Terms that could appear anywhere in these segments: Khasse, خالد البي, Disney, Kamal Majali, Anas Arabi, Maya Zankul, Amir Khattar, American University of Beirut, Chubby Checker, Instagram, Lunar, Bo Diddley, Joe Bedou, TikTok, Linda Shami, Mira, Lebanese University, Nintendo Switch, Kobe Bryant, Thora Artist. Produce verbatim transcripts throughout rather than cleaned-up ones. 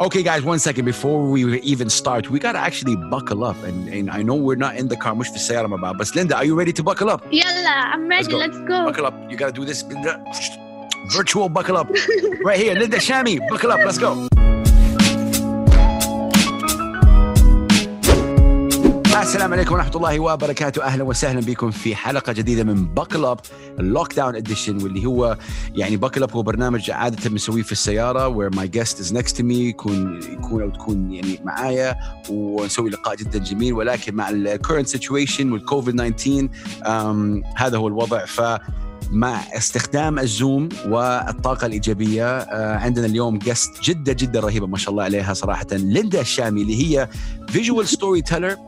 Okay, guys, one second. Before we even start, we got to actually buckle up. And, and I know we're not in the car, much to say I'm about. But Linda, are you ready to buckle up? Yalla, I'm ready. Let's go. Let's go. Buckle up. You got to do this. Virtual buckle up. Right here. Linda Shami, buckle up. Let's go. السلام عليكم ورحمة الله وبركاته أهلا وسهلا بكم في حلقة جديدة من Buckle Up Lockdown Edition واللي هو يعني Buckle Up هو برنامج عادة بنسويه في السيارة where my guest is next to me يكون يكون أو تكون يعني معايا ونسوي لقاء جدا جميل ولكن مع ال current situation والكوفيد تسعة عشر um, هذا هو الوضع ف مع استخدام الزوم والطاقة الإيجابية عندنا اليوم guest جدا جدا رهيبة ما شاء الله عليها صراحة ليندا الشامي اللي هي visual storyteller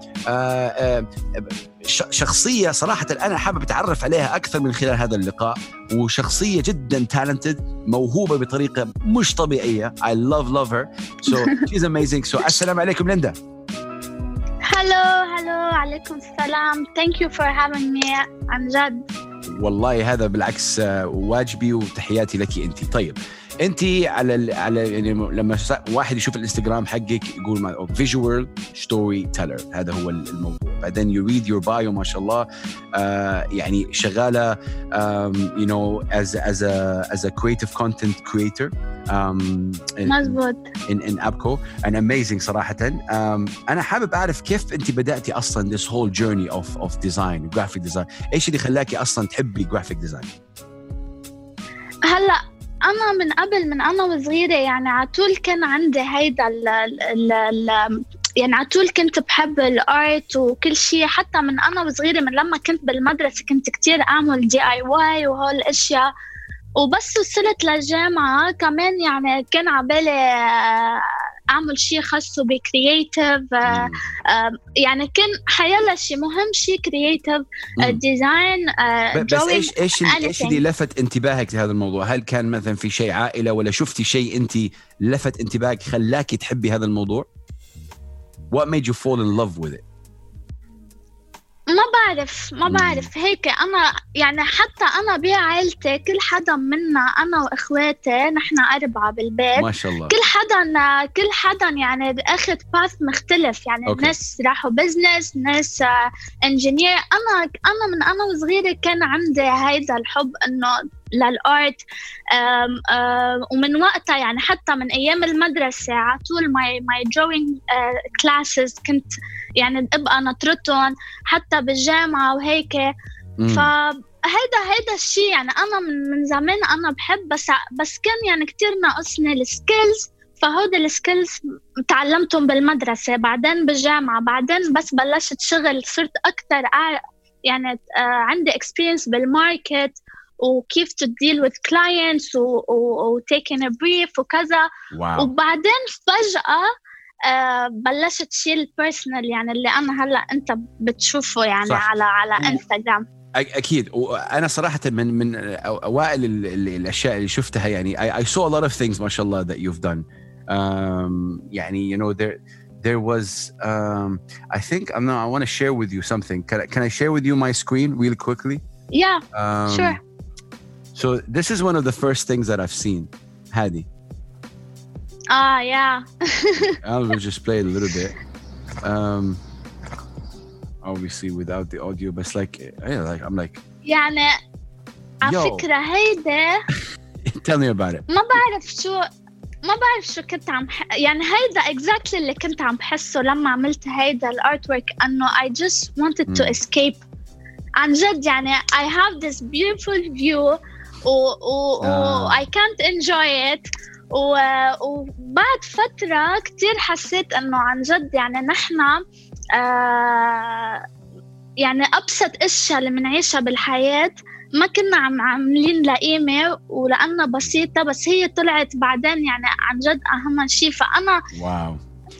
شخصية صراحة أنا حابب أتعرف عليها أكثر من خلال هذا اللقاء وشخصية جدا talented موهوبة بطريقة مش طبيعية I love love her so she's amazing so السلام عليكم ليندا hello hello عليكم السلام thank you for having me I'm glad والله هذا بالعكس واجبي وتحياتي لك أنت طيب أنت على ال على يعني لما واحد يشوف الإنستغرام حقك يقول ما visual storyteller هذا هو الموضوع بعدين you read your bio ما شاء الله آه يعني شغالة um, you know as as a as a creative content creator um, in, in in Abco and amazing صراحة um, أنا حابب أعرف كيف أنت بدأتي أصلا this whole journey of of design graphic design إيش اللي خلاكي أصلا تحبي graphic design هلا أنا من قبل من أنا وصغيرة يعني عطول كان عندي هيدا ال ال ال يعني عطول كنت بحب الأرت وكل شيء حتى من أنا وصغيرة من لما كنت بالمدرسة كنت كتير أعمل دي آي واي وهول أشياء وبس وصلت للجامعة كمان يعني كان عبالي أعمل شيء خاصه بكرياتيف يعني كان حيلا شيء مهم شيء كرياتيف ديزاين بس إيش إيش إيش اللي لفت انتباهك لهذا الموضوع هل كان مثلا في شيء عائلة ولا شفتي شيء أنت لفت انتباهك خلاكي تحبي هذا الموضوع What made you fall in love with it ما بعرف ما بعرف هيك أنا يعني حتى أنا بعائلتي كل حدا منا أنا وإخواتي نحن أربعة بالبيت ما شاء الله كل حدا كل حدا يعني أخذ باث مختلف يعني okay. ناس راحوا بزنس ناس انجينير أنا أنا من أنا وصغيرة كان عندي هيدا الحب إنه للأرت أم أم ومن وقتها يعني حتى من أيام المدرسة على طول my my drawing uh, classes كنت يعني أبقى نطرتهم حتى بالجامعة وهيك فهيدا هيدا الشيء يعني أنا من من زمان أنا بحب بس بس كان يعني كتير ناقصني السكيلز فهودي السكيلز تعلمتهم بالمدرسة بعدين بالجامعة بعدين بس بلشت شغل صرت أكتر يعني عندي experience بالماركت وكيف to deal with clients و, و, و taking a brief وكذا wow. وبعدين فجأة آه بلشت شيء personal يعني اللي أنا هلأ أنت بتشوفه يعني صح. على على إنستغرام أكيد وأنا صراحة من من أوائل الأشياء اللي شفتها يعني I, I saw a lot of things ما شاء الله that you've done um, يعني you know there there was um, I think I'm not, I want to share with you something can I, can I share with you my screen real quickly yeah um, sure So this is one of the first things that I've seen, Hadi. Ah, uh, yeah. I'll just play it a little bit. Um, obviously without the audio, but it's like, yeah, like I'm like. يعني على فكرة هيدا. Tell me about it. ما بعرف شو ما بعرف شو كنت عم يعني هيدا exactly اللي كنت عم بحسه لما عملت هيدا الartwork إنه I just wanted to escape. عن جد يعني I have this beautiful view. و, و, آه. و I can't enjoy it و, وبعد فترة كتير حسيت أنه عن جد يعني نحن آه يعني أبسط أشياء اللي منعيشها بالحياة ما كنا عم عاملين لقيمة ولأنها بسيطة بس هي طلعت بعدين يعني عن جد أهم شيء فأنا واو.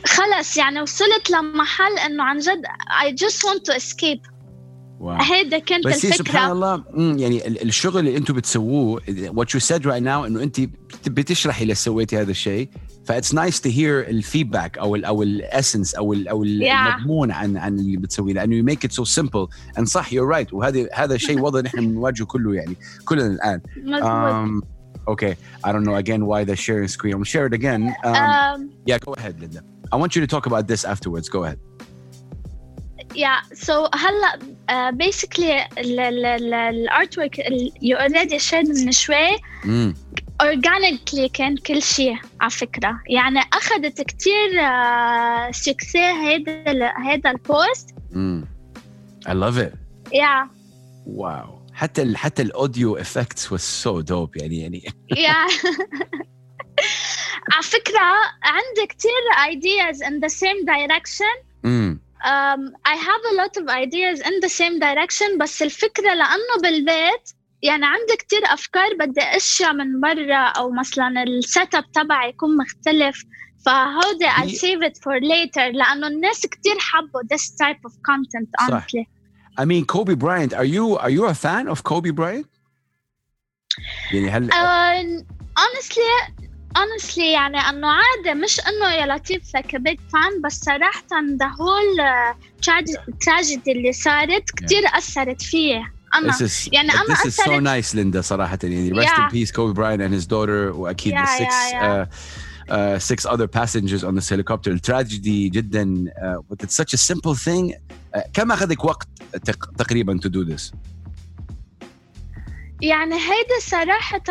خلص يعني وصلت لمحل أنه عن جد I just want to escape هذا كانت الفكرة سبحان الله يعني الشغل اللي أنتوا بتسووه what you said right now إنه أنت بتشرحي اللي سويتي هذا الشيء فit's nice to hear the feedback أو ال أو الأسنس أو ال أو المضمون عن عن اللي بتسويه لأنه you make it so simple and صح you're right وهذا هذا الشيء وضع نحن بنواجهه كله يعني كلنا الآن Okay, I don't know again why the sharing screen. I'm share it again. Um, um, yeah, go ahead, Linda. I want you to talk about this afterwards. Go ahead. Yeah, so هلا uh, basically ال ال ال artwork ال you already shared من شوي. Mm. Organically كان كل شيء على فكرة يعني أخذت كتير سكسي هيدا ال هيدا البوست. Mm. I love it. Yeah. Wow. حتى ال حتى الأوديو effects was so dope يعني يعني. Yeah. على فكرة عندي كتير ideas in the same direction. Mm. Um, I have a lot of ideas in the same direction بس الفكرة لأنه بالبيت يعني عندي كتير أفكار بدي أشياء من برا أو مثلاً السيت أب تبعي يكون مختلف فهودي I'll save it for later لأنه الناس كتير حبوا this type of content honestly. I mean Kobe Bryant, are you are you a fan of Kobe Bryant? يعني هل uh, honestly honestly يعني أنه عادة مش أنه يا لطيف like a big fan بس صراحة the whole tragedy اللي صارت كتير yeah. أثرت فيه. This is, يعني this is so nice, Linda. صراحة يعني. Rest yeah. in peace, Kobe Bryant and his daughter. وأكيد yeah, six yeah, yeah. Uh, uh, six other passengers on this helicopter. The tragedy جدا. Uh, but it's such a simple thing. Uh, كم أخذك وقت تق- تقريبا to do this? يعني هيدا صراحة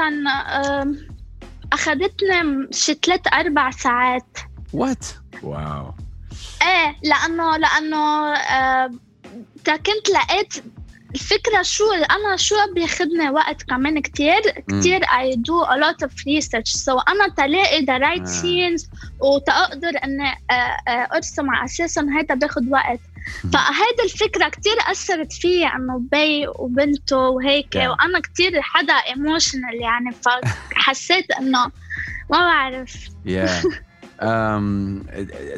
أخذتنا شتلت أربع ساعات. What? Wow. إيه لأنه لأنه تا كنت لقيت الفكرة شو أنا شو بيخدني وقت كمان كتير كتير mm. I do a lot of research so أنا تلاقي the right ah. scenes وتقدر أن أرسم على أساساً هيدا بياخد وقت mm. فهيدا الفكرة كتير أثرت فيه أنه بي وبنته وهيك yeah. وأنا كتير حدا emotional يعني فحسيت أنه ما بعرف yeah. Um,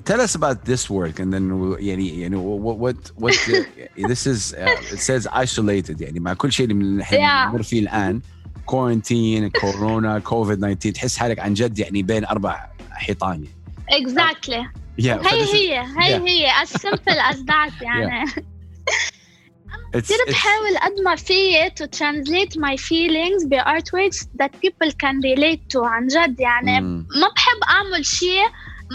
tell us about this work, and then we'll, you know what what what the, this is. Uh, it says isolated. يعني مع كل شيء اللي من نحن نمر فيه الآن, quarantine, corona, COVID nineteen. تحس حالك عن جد يعني بين أربع حيطان. Exactly. Uh, yeah. هي هي هي هي as simple as that. يعني. كنت بحاول قد ما فيه to translate my feelings by artworks that people can relate to عن جد يعني mm. ما بحب أعمل شيء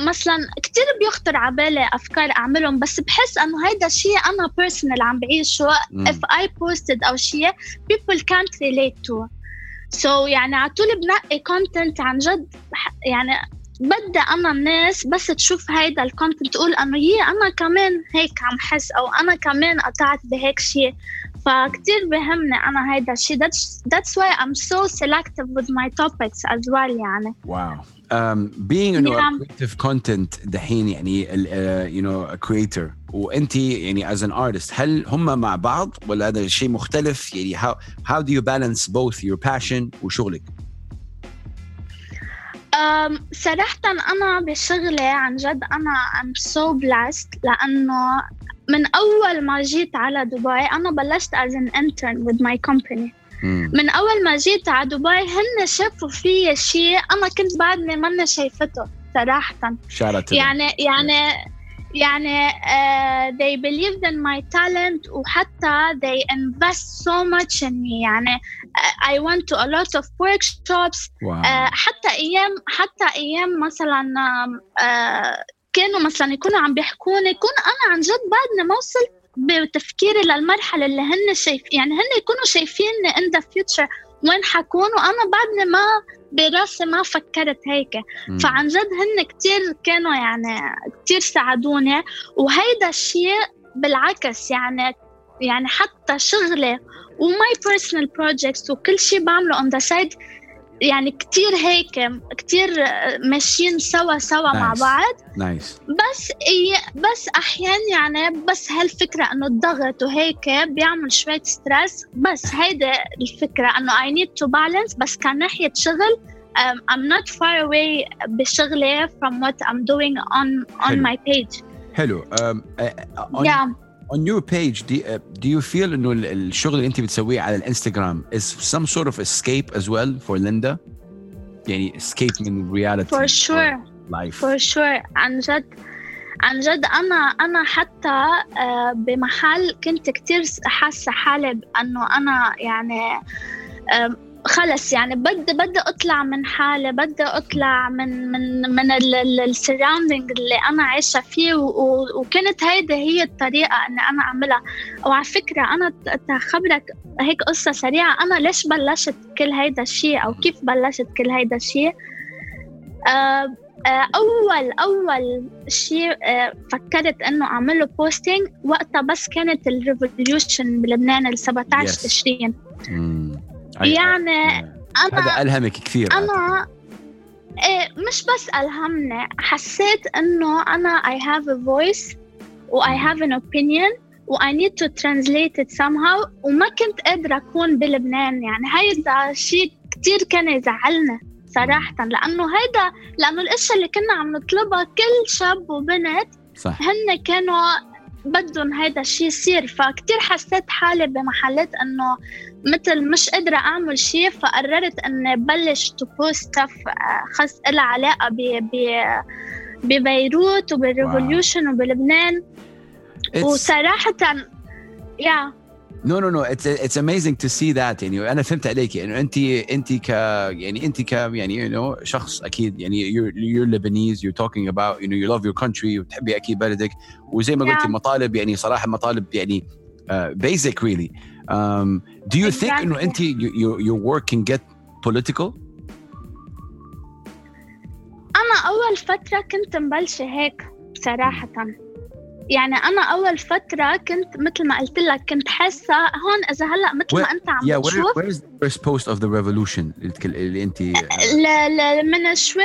مثلاً كتير بيخطر عبالي أفكار أعملهم بس بحس أنه هيدا شيء أنا personal عم بعيشه mm. if I posted أو شيء people can't relate to so يعني عطولي بنقي content عن جد يعني بدي أنا الناس بس تشوف هيدا الكونتنت تقول أنه هي أنا كمان هيك عم حس أو أنا كمان قطعت بهيك شيء فكتير بهمني أنا هيدا الشيء that's, that's why I'm so selective with my topics as well يعني wow um, being a yeah. creative content دحين يعني uh, you know a creator وأنتي يعني as an artist هل هما مع بعض ولا هذا شيء مختلف يعني how, how do you balance both your passion وشغلك أم صراحة أنا بشغلي عن جد أنا I'm so blessed لأنه من أول ما جيت على دبي أنا بلشت as an intern with my company mm. من أول ما جيت على دبي هن شافوا فيه شيء أنا كنت بعدني منا شايفته صراحة يعني يعني yeah. يعني uh, they believed in my talent وحتى they invest so much in me يعني I went to a lot of workshops wow. uh, حتى أيام حتى أيام مثلا uh, كانوا مثلا يكونوا عم بيحكوني يكون أنا عن جد بعدني ما وصلت بتفكيري للمرحلة اللي هن شايف يعني هن يكونوا شايفيني in the future وين حكون وأنا بعدني ما براسي ما فكرت هيك مم. فعن جد هن كتير كانوا يعني كتير ساعدوني وهيدا الشيء بالعكس يعني يعني حتى شغلي وماي personal projects وكل شيء بعمله on the side يعني كتير هيك كتير ماشيين سوا سوا nice. مع بعض nice. بس إيه بس أحيان يعني بس هالفكرة إنه الضغط وهيك بيعمل شوية ستريس بس هيدا الفكرة إنه I need to balance بس كناحية شغل um, I'm not far away بشغلي from what I'm doing on on Hello. my page. Hello. Um, uh, on, yeah. on your page, do, uh, do you feel إنه الشغل اللي أنت بتسويه على الإنستغرام is some sort of escape as well for Linda? يعني escape من reality. For sure. Life. For sure. عن جد عن جد أنا أنا حتى uh, بمحل كنت كتير حاسة حالي إنه أنا يعني uh, خلص يعني بدي بدي اطلع من حالي, بدي اطلع من من من السراوندينج اللي انا عايشه فيه, وكانت هيدي هي الطريقه ان انا اعملها. وعلى فكره انا تخبرك هيك قصه سريعه, انا ليش بلشت كل هيدا الشيء او كيف بلشت كل هيدا الشيء. اول اول شيء فكرت انه اعمله بوستينج وقتها, بس كانت الريفوليوشن بلبنان ال سبعتاشر تشرين. يعني أنا هذا ألهمك كثير. أنا مش بس ألهمني, حسيت إنه أنا I have a voice و I have an opinion و I need to translate it somehow, وما كنت قادرة أكون بلبنان. يعني هيدا شيء كتير كان يزعلنا صراحة, لأنه هيدا لأنه الأشياء اللي كنا عم نطلبها كل شاب وبنت صح. هن كانوا بدهم هيدا الشيء يصير, فكتير حسيت حالي بمحلات إنه مثل مش قادرة أعمل شيء. فقررت أن بلش تبوست ستاف خاص إلها علاقة ب ببيروت وبالريفوليوشن وبلبنان. وصراحة yeah no no no it's it's amazing to see that. يعني أنا فهمت عليك إنه أنت أنت ك يعني أنت ك يعني you know شخص أكيد يعني you're you're Lebanese, you're talking about you know you love your country, وتحبي أكيد بلدك, وزي ما قلتي مطالب يعني صراحة مطالب يعني uh, basic really. Um, do you exactly. think you know, Auntie, you, you, your work can get political? أنا أول فترة كنت مبلشة هيك صراحة. يعني أنا أول فترة كنت مثل ما قلت لك كنت حاسة هون إذا هلأ مثل ما أنت عم yeah, تشوف. Where is the first post of the revolution اللي أنت لا لا من شوي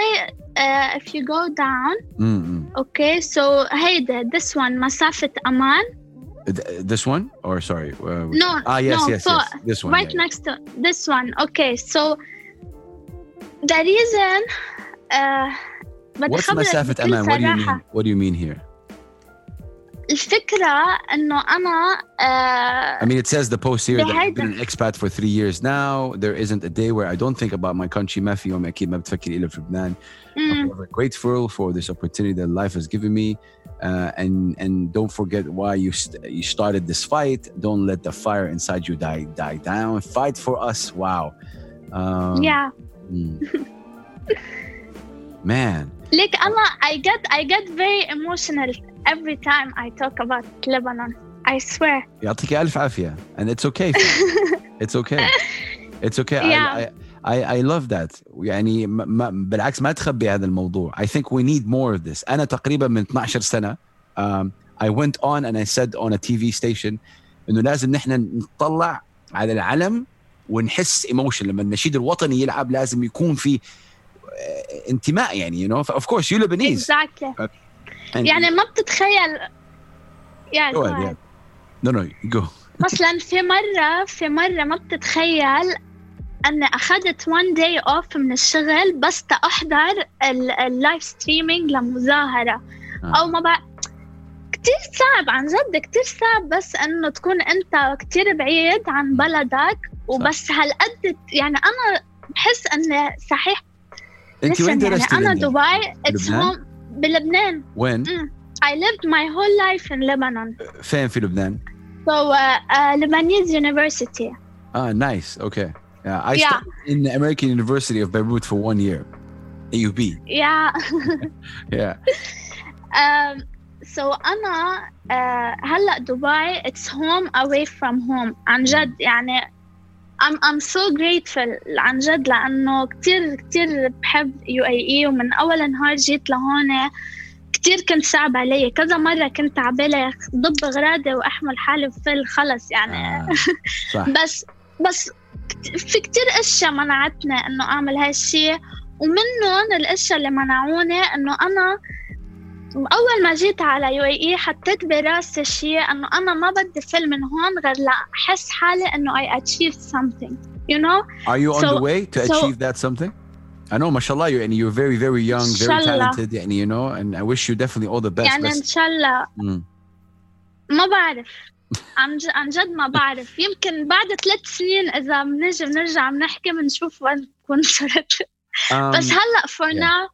uh, if you go down mm-hmm. okay so هيدا this one مسافة أمان. This one or sorry? Uh, no. Ah, yes, no, yes, so yes. This one. Right yeah, next yeah. to this one. Okay, so the reason. Uh, What's مسافة أمان? What do you mean? What do you mean here? الفكرة إنه أنا. Uh, I mean, it says the post here that I've been an expat for three years now. There isn't a day where I don't think about my country. ما في يوم أكيد ما بتفكر إلا في لبنان. I'm forever grateful for this opportunity that life has given me. Uh, and and don't forget why you st- you started this fight. Don't let the fire inside you die die down. Fight for us. Wow. Um, yeah. Mm. Man. Like Anna, I get I get very emotional every time I talk about Lebanon. I swear. يعطيك ألف عافية. And it's okay. It's okay. It's okay. Yeah. I, I, I, I love that. يعني ما, بالعكس ما تخبي هذا الموضوع. I think we need more of this. أنا تقريبا من twelve سنة um, I went on and I said on a T V station إنه لازم نحن نطلع على العلم ونحس emotion. لما النشيد الوطني يلعب لازم يكون في انتماء يعني you know. Of course you Lebanese. Exactly. يعني ما بتتخيل. Yeah. Go ahead. No no go. مثلا في مرة في مرة ما بتتخيل أنا أخذت one day off من الشغل بس تأحضر اللايف ستريمينج لمظاهرة آه. أو ما بع... كتير صعب عن جد كتير صعب, بس أنه تكون أنت كتير بعيد عن بلدك وبس هالقد. يعني أنا بحس أنه صحيح أنت وين درستي يعني أنا دبي it's home بلبنان. وين؟ I lived my whole life in Lebanon. فين في لبنان؟ so uh, uh, Lebanese University. آه nice okay. Yeah, I yeah. studied in the American University of Beirut for one year, A U B. Yeah. yeah. Um, so أنا uh, هلا دبي it's home away from home. عن جد يعني I'm I'm so grateful عن جد لأنه كتير كتير بحب U A E ومن أول نهار جيت لهون كتير كنت صعب علي. كذا مرة كنت عبالي ضب غراضي وأحمل حالي في خلص يعني. آه. بس بس في كتير أشياء منعتنا أنه أعمل هالشيء, ومنهم الأشياء اللي منعوني أنه أنا أول ما جيت على يو اي اي حطيت براسي شيء أنه أنا ما بدي فيلم من هون غير لا أحس حالي أنه I achieved something you know. Are you on so, the way to so, achieve that something? I know ما شاء الله يعني you're very very young very talented يعني you know and I wish you definitely all the best. يعني إن شاء الله mm. ما بعرف عن جد ما بعرف, يمكن بعد ثلاث سنين إذا منجي بنرجع بنحكي بنشوف وين تكون صرت. بس هلأ for yeah. now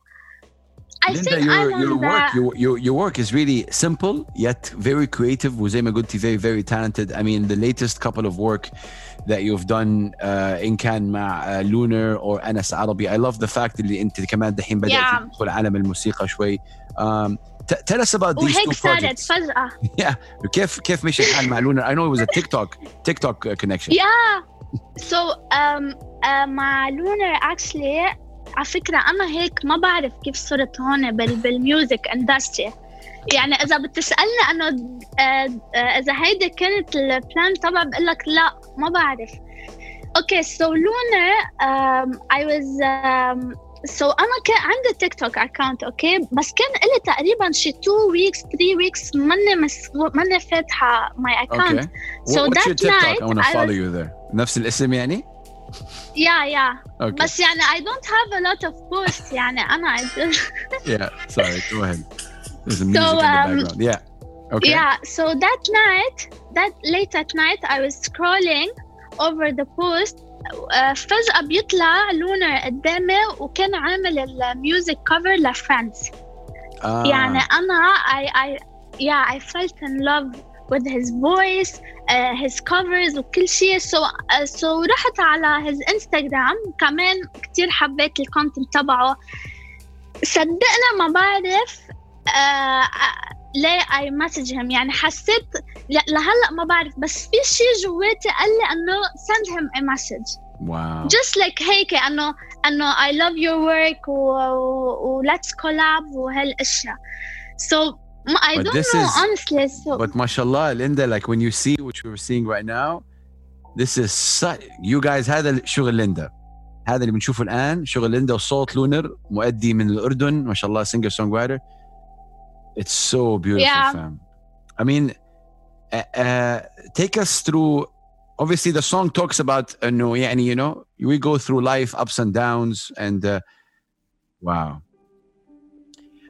I Linda, think your, I'm your work your, your your work is really simple yet very creative. وزي ما قلتي very very talented. I mean the latest couple of work that you've done uh, in كان مع uh, Lunar or Anas Arabi. I love the fact that أنت كمان دحين بدأت yeah. تدخل عالم الموسيقى شوي. Um, tell us about these two projects. فجأة. Yeah. كيف كيف مشي الحال مع Lunar? I know it was a TikTok TikTok uh, connection. Yeah. So um uh, مع Lunar actually على فكرة أنا هيك ما بعرف كيف صرت هون بال بالميوزك اندستري. يعني إذا بتسألني إنه إذا هيدا كانت البلان طبعا بقول لك لا ما بعرف. Okay, so Lunar, um, I was, um, so أنا كان عندي تيك توك account, okay, بس كان إلي تقريبا شي two weeks, three weeks مني مس مني فاتحة my account. Okay. So What's that night I want to follow you there. نفس الاسم يعني. Yeah, yeah. Okay. بس يعني I don't have a lot of posts يعني أنا. Yeah, sorry. Go ahead. There's the music so, um, in the background. Yeah. Okay. Yeah. So that night, that late at night, I was scrolling over the post. Uh, فجأة بيطلع Lunar قدامي وكان عامل الميوزك cover لFriends. Ah. يعني أنا I I yeah I felt in love with his voice, uh, his covers وكل شيء. So uh, so رحت على his Instagram كمان كتير حبيت الكونتنت تبعه. صدقنا ما بعرف. Uh, ليه I message him يعني حسيت لهلأ ما بعرف بس في شيء جواتي قال لي أنه send him a message. Wow. Just like هيك أنه أنه I love your work و, و, و let's collab وهالأشياء. So I but don't know is, honestly. So. But mashallah Linda, like when you see what we're seeing right now, this is such, you guys هذا شغل ليندا. هذا اللي بنشوفه الآن شغل ليندا وصوت Lunar مؤدي من الأردن ما شاء الله singer songwriter. It's so beautiful, yeah. fam. I mean, uh, uh, take us through. Obviously, the song talks about uh, no, yeah, and you know, we go through life ups and downs, and uh, wow.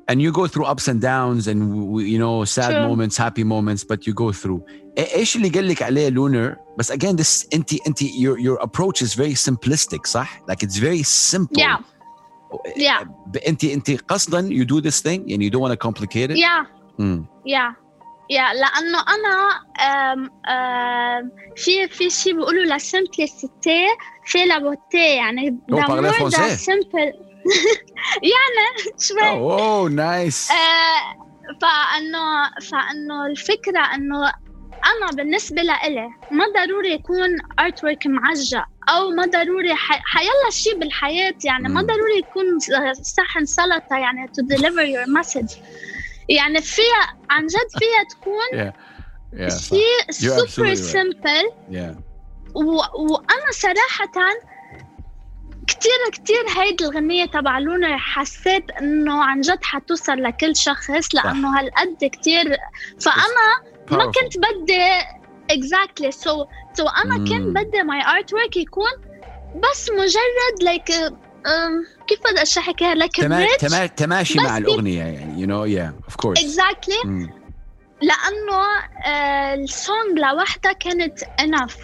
And you go through ups and downs, and we, you know, sad True. moments, happy moments, but you go through. إيش اللي قال لك عليه Lunar? But again, this anti anti your your approach is very simplistic, صح? Like it's very simple. Yeah. Yeah. أنت أنت قصداً you do this thing and you don't want to complicate it. Yeah. Mm. Yeah. Yeah. لأنه أنا um, uh, في في شيء بيقولوا لا simplicité في la beauté يعني. Oh, parler français. Simple. يعني شوي. Oh, oh, nice. Uh, فأنه فأنه الفكرة إنه أنا بالنسبة لإلي ما ضروري يكون artwork معجق. أو ما ضروري ح حيلا شيء بالحياة يعني ما ضروري يكون صحن سلطة يعني to deliver your message يعني فيها عن جد فيها تكون yeah. Yeah, شيء super simple right. yeah. وأنا صراحة كتير كتير هيدا الغنية تبع Lunar حسيت إنه عن جد حتوصل لكل شخص لأنه هالقد كتير فأنا ما كنت بدي exactly so so أنا mm. كان بدي my artwork يكون بس مجرد like uh, um, كيف بدي أشرح كده like تما, تما, تماشي مع الأغنية يعني you know yeah of course exactly mm. لأنه uh, السونج لوحدها كانت enough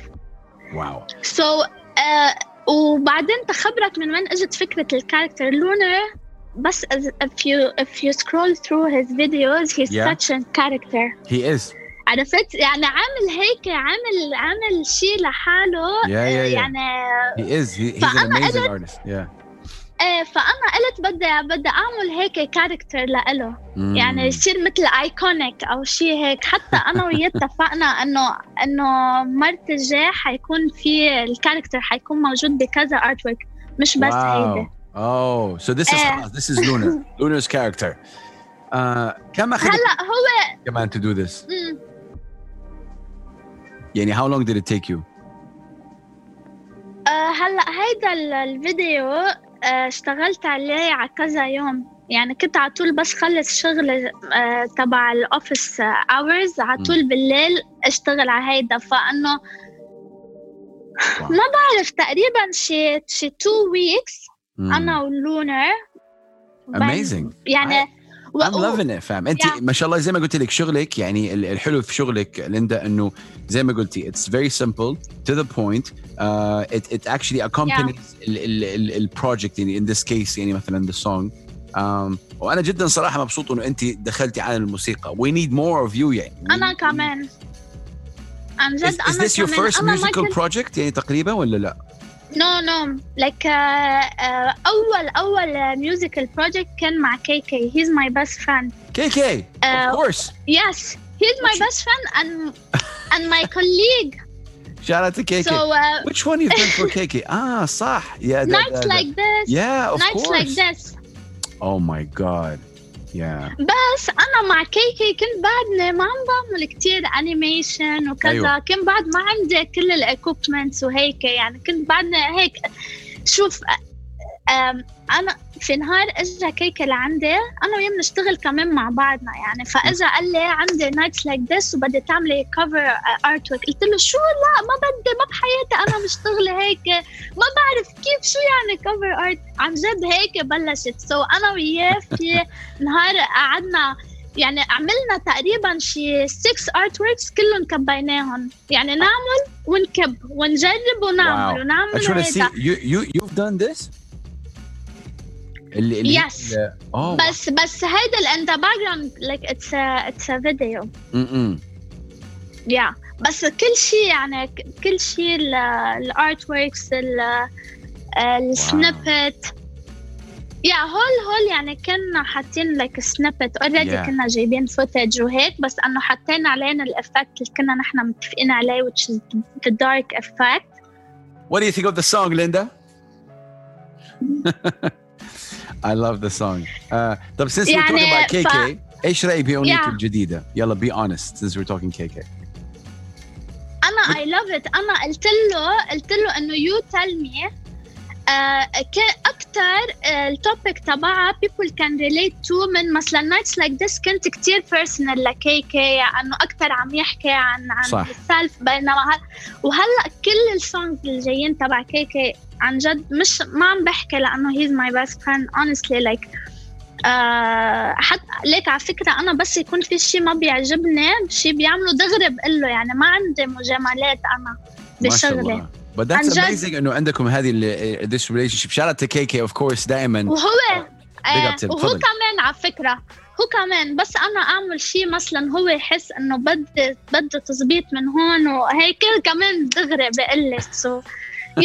wow so uh, وبعدين تخبرك من وين اجت فكرة الكاركتر Lunar بس as, if you if you scroll through his videos he's yeah. such a character he is عرفت يعني عامل هيك عامل عامل شيء لحاله yeah, yeah, yeah. يعني he is he, he's an amazing artist yeah فأنا قلت بدي بدي أعمل هيك كاركتر لإله mm. يعني يصير مثل ايكونيك أو شيء هيك حتى أنا وياه اتفقنا إنه إنه مرة الجاي حيكون في الكاركتر حيكون موجود بكذا artwork مش بس هيدا oh so this is this is Lunar Lunar's character uh, كم أخذ هلا هو كمان to do this mm. يعني how long did it take you? Uh, هلا هيدا الفيديو uh, اشتغلت عليه على كذا يوم يعني كنت على طول بس خلص شغل uh, تبع الأوفيس hours على طول بالليل اشتغل على هيدا فأنه wow. ما بعرف تقريبا شي شي two weeks mm. أنا ولونر amazing يعني I... I'm loving it fam. أنت yeah. ما شاء الله زي ما قلت لك شغلك يعني الحلو في شغلك ليندا إنه زي ما قلتي it's very simple to the point. Uh, it it actually accompanies yeah. ال ال ال project يعني in this case يعني مثلا the song. Um, وأنا جدا صراحة مبسوط إنه أنت دخلتي على الموسيقى. We need more of you يعني. أنا كمان. I'm just Is, is this your first musical project يعني تقريبا ولا لا؟ No no like uh, uh, أول أول musical project كان مع كي كي. He's my best friend. كي كي uh, of course. Yes, he's my best friend and and my colleague. Shout out to K K. So, uh, which one you've done for K K? Ah, صح. Yeah, that, nights that, that. like this. Yeah, of nights course. Nights like this. Oh my God. Yeah. بس أنا مع كي كي كنت بعدني ما عم بعمل كتير animation وكذا. أيوه. كنت بعد ما عندي كل ال equipments وهيك يعني كنت بعدني هيك. شوف أنا في نهار إجا كي كي لعندي أنا وياه بنشتغل كمان مع بعضنا يعني فإجا قال لي عندي nights like this وبدي تعملي cover artwork. قلت له شو لا ما بدي ما بحياتي أنا مشتغلة هيك ما بعرف كيف شو يعني cover art عن جد هيك بلشت. so أنا وياه في نهار قعدنا يعني عملنا تقريبا شي six artworks كلهم كبيناهم يعني نعمل ونكب ونجرب ونعمل wow. ونعمل هيدا. you, you, you've done this? اللي yes. اللي... Oh. بس بس هيدا ال in the background like it's a it's a video. امم. Yeah. بس كل شيء يعني كل شيء ال ال artworks ال ال snippet. Yeah هول هول يعني كنا حاطين like snippet already yeah. كنا جايبين footage وهيك بس إنه حاطين علينا ال effect اللي كنا نحنا متفقين عليه which is the dark effect. What do you think of the song, Linda? I love the song. Uh, طب since يعني we're talking about كي كي, ف... إيش رأيك بأغنيته yeah. الجديدة؟ يلا be honest since we're talking كي كي. أنا I love it. أنا قلت له قلت له إنه you tell me uh, أكتر التوبيك تبعها people can relate to من مثلا nights like this كنت كتير personal لكي كي إنه أكتر عم يحكي عن عن السالف بينما هل... وهلأ كل السونجز اللي جايين تبع كي كي عن جد مش ما عم بحكي لأنه he's my best friend honestly like uh, حتى ليك على فكرة أنا بس يكون في شيء ما بيعجبني شيء بيعمله دغري بقله يعني ما عندي مجاملات أنا بشغلي. But that's amazing إنه عندكم هذه ال this relationship. Shout out to كي كي of course دائما. وهو وهو كمان على فكرة هو كمان بس أنا أعمل شيء مثلا هو يحس إنه بدي بدي تظبيط من هون وهيك كمان دغري بقله so.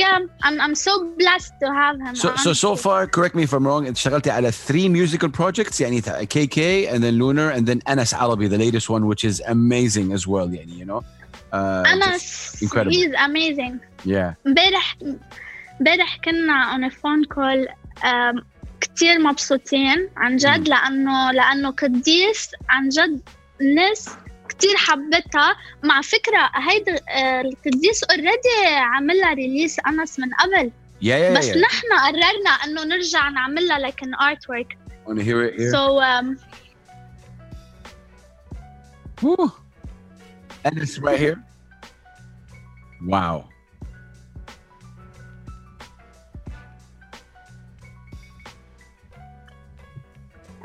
Yeah, I'm I'm so blessed to have him. So so so far, correct me if I'm wrong. اشتغلتي على three musical projects. يعني كي كي and then Lunar and then Anas Arabi, the latest one, which is amazing as well. يعني you know, uh, Anas, incredible. He's amazing. Yeah. امبارح امبارح كنا on a phone call. Um, كتير مبسوطين عن جد لأنه لأنه قديس عن جد ناس. كتير حبيتها مع فكرة هيدا القديس already عملها ريليس أنس من قبل yeah, yeah, بس yeah. نحن قررنا أنه نرجع نعملها like an artwork. Want to hear it here? So um Woo. And it's right here. Wow.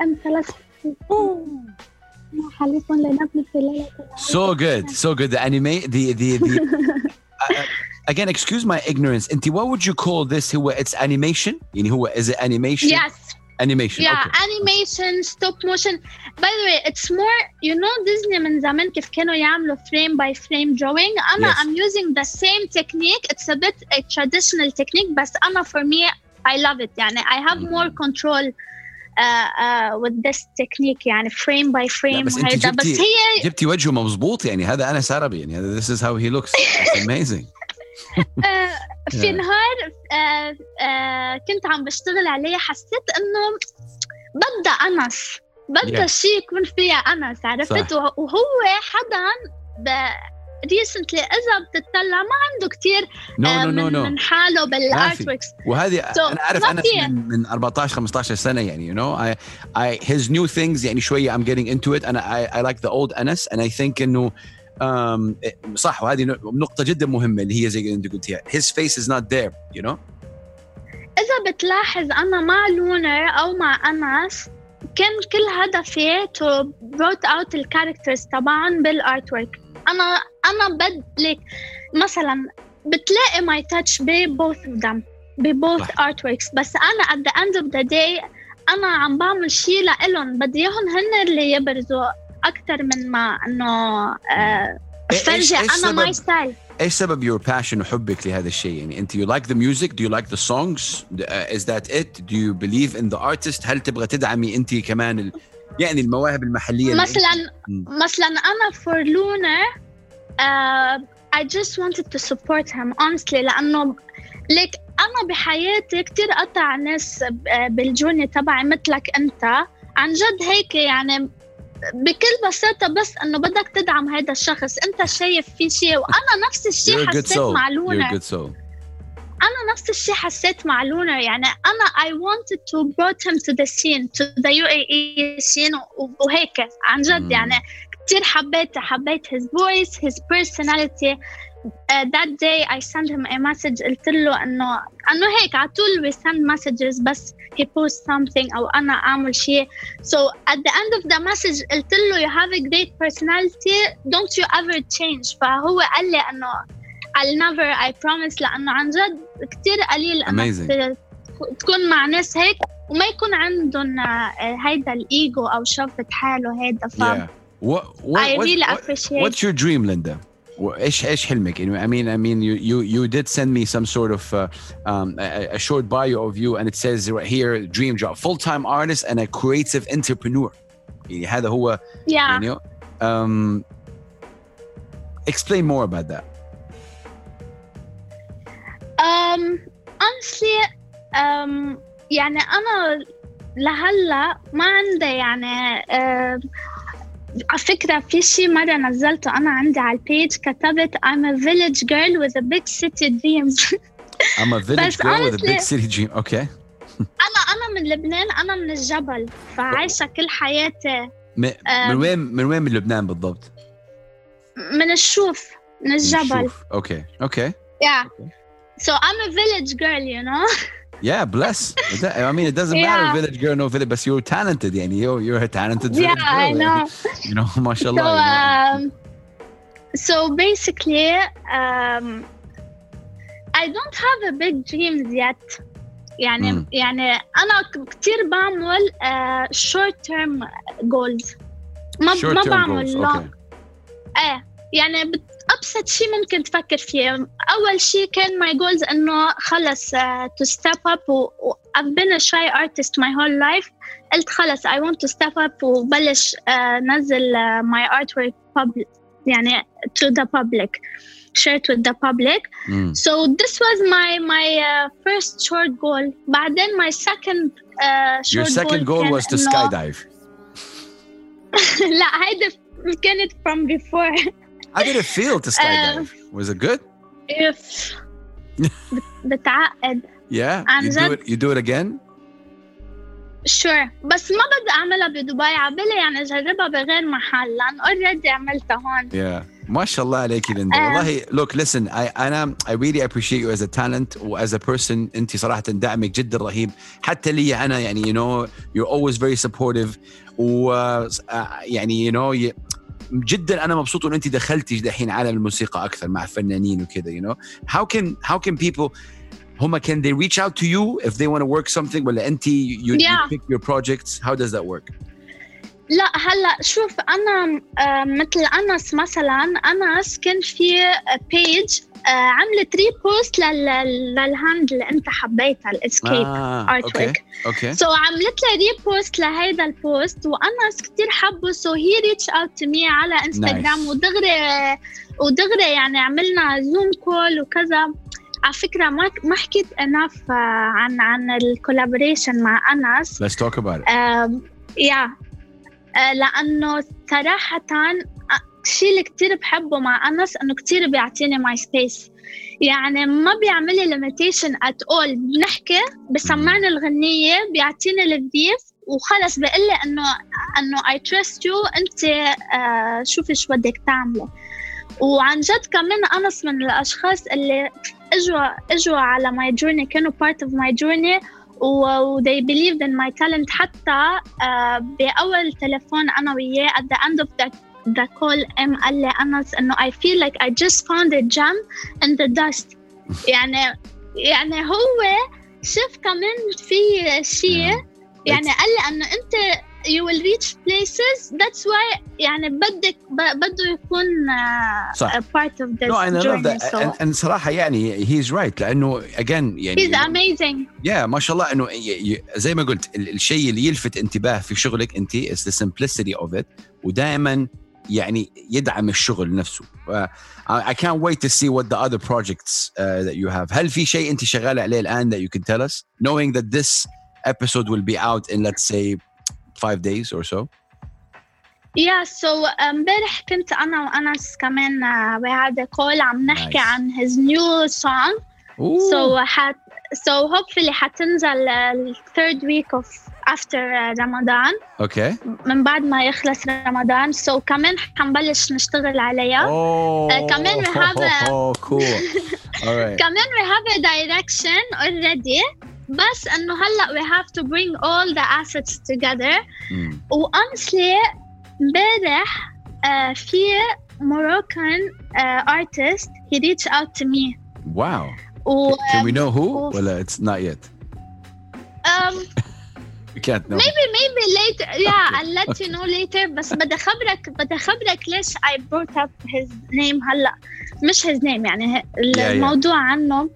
I'm So good, so good. The anime, the the, the uh, again, excuse my ignorance. Inti, what would you call this? It's animation. You know, is it animation? Yes, animation. Yeah, okay. Animation, stop motion. By the way, it's more. You know, Disney من زمان كيف كانوا يعملوا frame by frame drawing. أنا yes. I'm using the same technique. It's a bit a traditional technique, but أنا for me, I love it. يعني I have mm. more control. Uh, uh, with this technique يعني frame by frame بس, جبتي, بس هي جبتي وجهه مضبوط يعني هذا أنس عربي يعني هذا this is how he looks. It's amazing. uh, في نهار uh, uh, كنت عم بشتغل عليه حسيت إنه بدأ أنس بدأ yeah. شيء يكون فيه أنس عرفت صح. وهو حدا recently إذا بتطلع ما عنده كتير no, no, من, no, no. من حاله بالارتوركس وهذه so أنا أعرف أنس من, من fourteen fifteen سنة يعني you know I, I, his new things يعني شوية I'm getting into it and I, I like the old Anas and I think إنه um, صح وهذه نقطة جدا مهمة اللي هي زي أنت قلتيها his face is not there you know إذا بتلاحظ أنا مع لونر أو مع أنس كان كل هدفي to brought out the characters طبعا بالارتورك أنا أنا بدلك مثلاً بتلاقي my touch ب both of them ب both artworks بس أنا at the end of the day أنا عم بعمل شيء لإلهم بديهم هن اللي يبرزوا أكتر من ما إنه استرجع انا ماي ستايل. ايش سبب your passion وحبك لهذا الشيء؟ يعني انت you like the music, do you like the songs, uh, is that it, do you believe in the artist؟ هل تبغى تدعمي انت كمان ال... يعني المواهب المحليه؟ مثلا مثلا انا for Lunar uh, I just wanted to support him honestly, لانه like انا بحياتي كثير قطع ناس بالجوني تبعي مثلك انت عن جد هيك, يعني بكل بساطة بس إنه بدك تدعم هذا الشخص, أنت شايف في شيء. وأنا نفس الشيء حسيت مع Lunar, أنا نفس الشيء حسيت مع Lunar, يعني أنا I wanted to brought him to the scene, to the U A E scene, وهيك عن جد يعني كتير حبيت حبيت his voice, his personality. Uh, that day I sent him a message, قلت له إنه إنه هيك على طول we send messages بس he posts something أو أنا أعمل شيء. So at the end of the message قلت له you have a great personality, don't you ever change. فهو قال لي إنه I'll never, I promise, لأنه عن جد كتير قليل أنه تكون مع ناس هيك وما يكون عندهم هيدا الإيجو أو شافة حاله هيدا. ف yeah. what, what, I really what, appreciate. What's your dream, Linda? ايش ايش حلمك؟ I mean I mean you you you did send me some sort of uh, um, a, a short bio of you and it says right here dream job full-time artist and a creative entrepreneur. يعني هذا هو. Yeah. يعني, um, explain more about that. Um, honestly um, يعني أنا لهلا ما عندي يعني uh, على فكرة في شي مرة نزلته أنا عندي على البيج كتبت I'm a village girl with a big city dream. I'm a village girl with a big city dream. Okay. أنا أنا من لبنان, أنا من الجبل, فعايشة كل حياتي. من وين من وين من لبنان بالضبط؟ من الشوف, من الجبل. Okay. Okay. Yeah. So I'm a village girl, you know. Yeah, bless. I mean, it doesn't yeah. matter village girl, no village, but you're talented. Yani, you're, you're a talented village yeah, girl. Yeah, I know. Yani, you know, mashallah. So, um, you know. So basically, um, I don't have a big dreams yet. يعني mm. يعني أنا كتير بعمل uh, short-term goals. ما short-term ما بعمل goals. Okay. إيه يعني أبسط شيء ممكن تفكر فيه. أول شيء كان my goals إنه خلص uh, to step up و, و I've been a shy artist my whole life. قلت خلص I want to step up وبلش uh, نزل uh, my artwork public, يعني to the public, shared with the public. Mm. So this was my my uh, first short goal. بعدين my second uh, short Your second goal, goal was to skydive. لا هيدا كانت from before. How did it feel to skydive? Uh, Was it good? If بتعقد. Yeah. I'm you do it. You do it again? Sure. بس ما بدي أعملها بدبي, عبالي يعني أجربها بغير محل. لأن already عملتها هون. Yeah. ما شاء الله عليك ليندا. Uh, والله look, listen, I أنا I really appreciate you as a talent or as a person. أنتي صراحة دعمك جدا رهيب. حتى لي أنا يعني you know you're always very supportive. و يعني you know you. جدا أنا مبسوط إن أنت دخلتي دحين على الموسيقى أكثر مع فنانين وكذا, you know. How can how can people, هما can they reach out to you if they want to work something ولا أنت you, yeah. you pick your projects? How does that work? لا هلا شوف أنا مثل أنس مثلا, أنس كان في page عملت ريبوست لل للهاند اللي أنت حبيتها الإسكيب آرتورك, so عملت لي ريبوست لهيدا البوست وأنا كتير حبه, so he reached out to me على إنستغرام ودغري ودغري يعني عملنا زوم كول وكذا. على فكرة ما ما حكيت enough عن عن الكولابوريشن مع أنس. Let's talk about it. Yeah, لأنه صراحة الشيء اللي كتير بحبه مع أنس أنه كتير بيعطيني my space, يعني ما بيعملي limitation at all, بنحكي بسمعني الغنية بيعطيني الفيف وخلص بقلي أنه أنه I trust you, أنت آه شوفي شو بدك تعمله. وعن جد كمان أنس من الأشخاص اللي إجوا إجوا على my journey, كانوا part of my journey و they believed in my talent. حتى آه بأول تلفون أنا وياه at the end of the The call M قال لي أنس إنه I feel like I just found a gem in the dust. يعني يعني هو شوف كمان في شيء, يعني قال لي إنه أنت you will reach places. That's why يعني بدك بده يكون uh, a part of this no, and journey. I love that. So. And, and صراحة يعني he's right لأنه again يعني he's amazing. Yeah ما شاء الله إنه زي ما قلت الشيء اللي يلفت انتباه في شغلك أنت is the simplicity of it ودائما يعني يدعم الشغل نفسه. Uh, I can't wait to see what the other projects uh, that you have. هل في شيء أنت شغالة عليه الآن that you can tell us, knowing that this episode will be out in let's say five days or so? Yeah, so امبارح كنت أنا وأنس كمان we had a call عم نحكي nice. عن his new song. Ooh. So had so hopefully حتنزل the third week of after Ramadan. Okay. من بعد ما يخلص رمضان. So كمان حنبلش نشتغل عليها. Oh. Uh, كمان we have a oh, cool. All right. كمان we have a direction already. بس إنه هلأ we have to bring all the assets together. Mm. و honestly مبارح uh, في Moroccan uh, artist he reached out to me. Wow. و, Can we know who? و... Well, it's not yet. Um. You can't know. Maybe maybe later. Yeah, okay. I'll let okay. you know later. بس بدي خبرك بدي خبرك ليش I brought up his name هلأ مش his name يعني الموضوع yeah, yeah. عنه.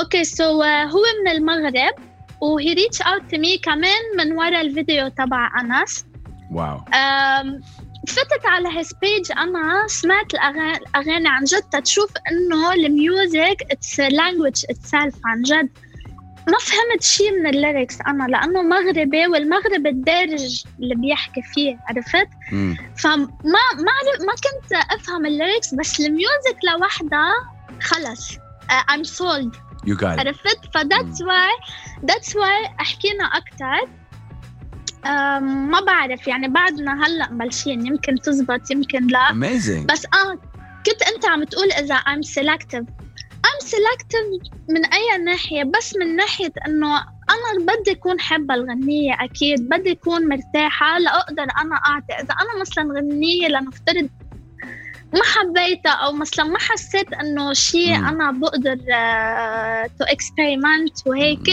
Okay, so uh, هو من المغرب و he reached out to me كمان من وراء الفيديو تبع أنس. واو. Wow. Um, فتت على his page أنا سمعت الأغاني, الأغاني عن جد تشوف إنه الميوزك it's a language itself عن جد ما فهمت شي من الليركس أنا لأنه مغربي والمغرب الدارج اللي بيحكي فيه عرفت mm. فما ما ما كنت أفهم الليركس بس الميوزك لوحدها خلص uh, I'm sold. You got it. فthat's why that's why أحكينا أكتر ما بعرف يعني بعدنا هلأ بلشين يمكن تزبط يمكن لا. Amazing. بس آه كنت أنت عم تقول إذا I'm selective I'm selective من أي ناحية بس من ناحية إنه أنا بدي أكون حابة الغنية أكيد بدي أكون مرتاحة لأقدر أنا أعطي إذا أنا مثلاً غنية لنفترض ما حبيتها أو مثلا ما حسيت أنه شيء أنا بقدر uh, to experiment وهيك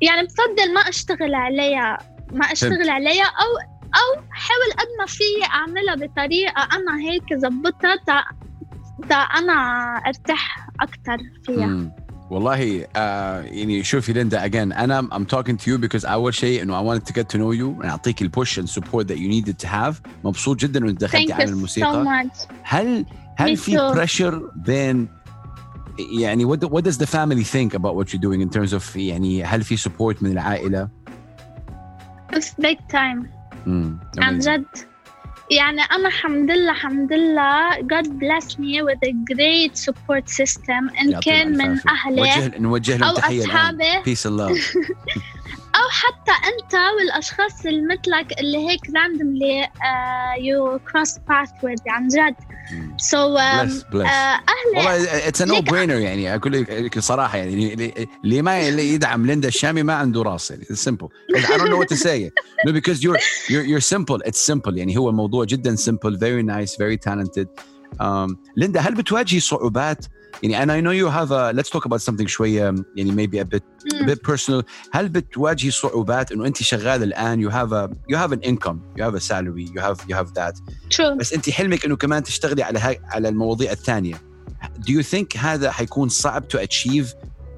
يعني بفضل ما أشتغل عليها ما أشتغل عليها أو أو حاول قد ما فيي أعملها بطريقة أنا هيك زبطها تا تا أنا أرتاح أكتر فيها. مم. والله uh, يعني شوفي ليندا again أنا I'm talking to you because أول شيء إنه I wanted to get to know you أعطيك ال push and support that you needed to have. مبسوط جدا إنك دخلتي على الموسيقى. So هل هل في pressure then يعني what what does the family think about what you're doing in terms of يعني هل في support من العائلة؟ It's big time. Mm, عن جد يعني أنا الحمد لله الحمد لله God bless me with a great support system إن كان من أهلي نوجه لهم تحية الآن peace and love أو حتى أنت والأشخاص اللي مثلك اللي هيك randomly uh, you cross path with عن جد so um, bless, bless. Uh, أهلي it's a no brainer يعني أقول لك صراحة يعني اللي ما اللي يدعم ليندا الشامي ما عنده راس يعني it's simple I don't know what to say no because you're you're you're simple it's simple يعني هو موضوع جدا simple, very nice, very talented. Um, Linda, هل بتواجهي صعوبات؟ يعني and I know you have a let's talk about something شوية يعني maybe a bit mm. a bit personal. هل بتواجهي صعوبات إنه أنت شغالة الآن you have a you have an income, you have a salary, you have you have that. True. بس أنت حلمك إنه كمان تشتغلي على ها, على المواضيع الثانية. Do you think هذا حيكون صعب to achieve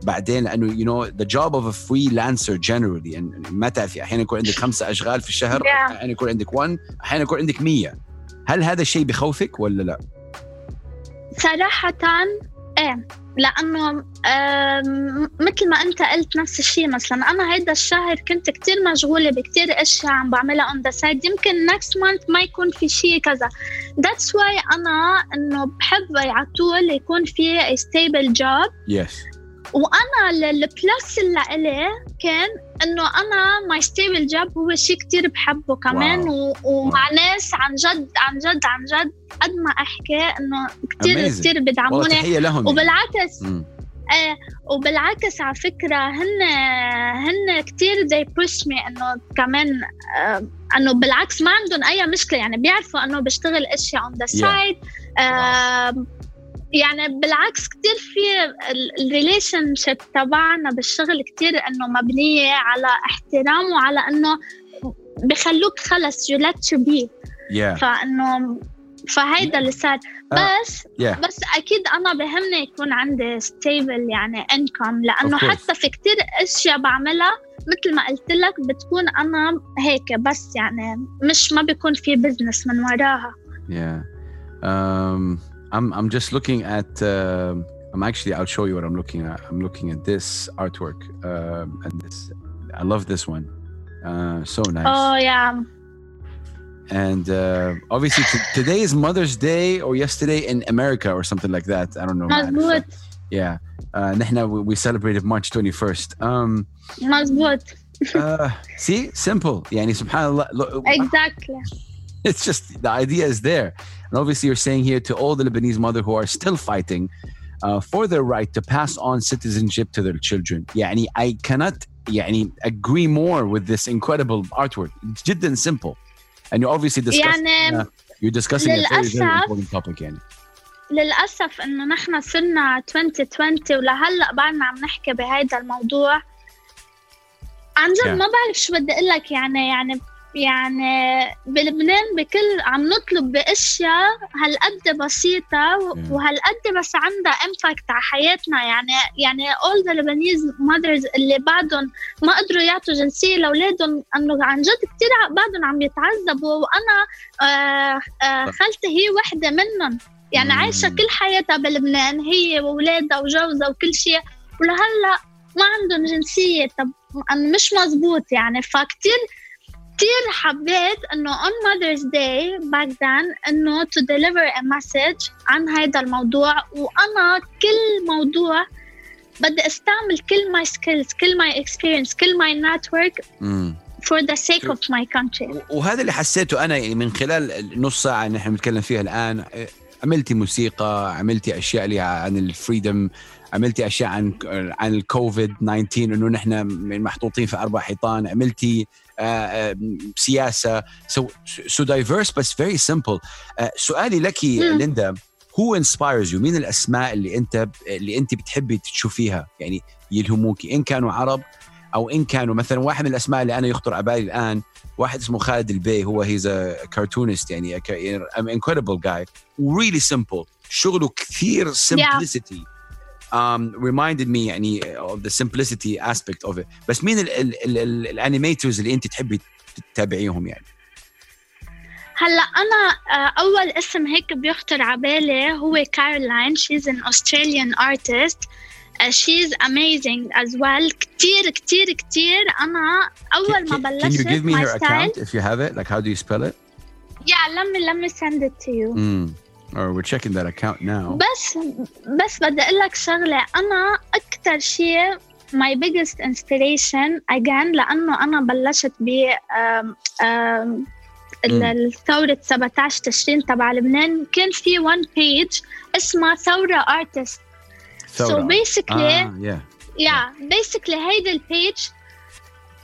بعدين لأنه you know the job of a freelancer generally and ما تعرفي أحيانا يكون عندك خمسة أشغال في الشهر yeah. أحيانا يكون عندك one أحيانا يكون عندك مية هل هذا الشيء بخوفك ولا لا؟ صراحة إيه لأنه مثل ما أنت قلت نفس الشيء مثلا أنا هيدا الشهر كنت كتير مشغولة بكتير أشياء عم بعملها on the side يمكن next month ما يكون في شيء كذا that's why أنا إنه بحب على طول يكون في a stable job yes وأنا البلس اللي عليه كان إنه أنا my stable job هو شيء كتير بحبه كمان wow. ومع wow. ناس عن جد عن جد عن جد قد ما أحكي إنه كتير Amazing. كتير بدعموني وبالعكس mm. آه وبالعكس على فكرة هن هن كتير they push me إنه كمان آه إنه بالعكس ما عندهم أي مشكلة يعني بيعرفوا إنه بشتغل أشياء on the side yeah. آه wow. يعني بالعكس كتير في الريليشنشيب تبعنا بالشغل كتير انه مبنية على احترام وعلى انه بخلوك خلص you let to be. Yeah. فإنه فهيدا اللي صار. بس uh, yeah. بس أكيد أنا بهمني يكون عندي stable يعني income, لأنه حتى في كتير أشياء بعملها مثل ما قلت لك بتكون أنا هيك بس يعني مش ما بيكون في business من وراها. Yeah. Um, I'm I'm just looking at. Uh, I'm actually I'll show you what I'm looking at. I'm looking at this artwork. Uh, and this I love this one. Uh, so nice. Oh yeah. And uh, obviously t- today is Mother's Day or yesterday in America or something like that. I don't know. Mazboot. Yeah. Uh, نحنا we, we celebrated March twenty-first. Um, Mazboot. uh, see, simple. يعني سبحان الله. Exactly. It's just the idea is there. And obviously you're saying here to all the Lebanese mothers who are still fighting uh, for their right to pass on citizenship to their children. يعني I cannot يعني agree more with this incredible artwork. It's جدا simple. And you're obviously discussing يعني uh, you're discussing a very, very important topic يعني. للأسف إنه نحن صرنا twenty twenty ولهلأ بعدنا عم نحكي بهذا الموضوع. عن جد yeah. ما بعرف شو بدي أقول لك يعني يعني يعني بلبنان بكل عم نطلب بأشياء هالقد بسيطة وهالقد بس عندها impact على حياتنا يعني يعني all the Lebanese mothers اللي بعدهم ما قدروا يعطوا جنسية لأولادهم أنه عن جد كتير بعدهم عم يتعذبوا وأنا خالتي هي واحدة منهم يعني عايشة كل حياتها بلبنان هي وولادها وجوزها وكل شيء ولهلأ ما عندهم جنسية. طب مش مزبوط يعني. فكتير كتير حبيت إنه on Mother's Day back then إنه to deliver a message عن هذا الموضوع. وأنا كل موضوع بدي أستعمل كل my skills كل my experience كل my network mm. for the sake of my country. وهذا اللي حسيته أنا يعني من خلال نص ساعة نحن نتكلم فيها الآن. عملتي موسيقى, عملتي أشياء لي عن الفريدم, عملتي أشياء عن عن الكوفيد تسعة عشر إنه نحن محطوطين في أربع حيطان, عملتي Uh, um, siyasa. So, so diverse, but very simple. Uh, سؤالي لكي mm. Linda, who inspires you? مين الأسماء اللي أنت اللي أنت بتحبي تشوفيها يعني يلهموكي إن كانوا عرب أو إن كانوا مثلا واحد من الأسماء اللي أنا يخطر على بالي الآن واحد اسمه خالد البي. هو he's a cartoonist يعني an incredible guy, really simple. شغله كثير simplicity. Yeah. Um, reminded me يعني of the simplicity aspect of it. بس مين ال ال ال ال الانيميترز اللي انت تحبي تتابعيهم يعني؟ هلا انا اول اسم هيك بيخطر عبالي هو كارولاين. she's an Australian artist. uh, she's amazing as well. كتير كتير كتير انا اول ما بلشت. Can you give me her account if you have it? Like how do you spell it? Yeah, let me let me send it to you. Mm. Or we're checking that account now. بس بس بدي أقول لك شغلة. أنا أكتر شيء my biggest inspiration again لأنه أنا بلشت ب الثورة سبعتاشر تشرين تبع لبنان. كان في one page اسمها ثورة Artist. So basically ah, yeah. yeah basically هيدا البيج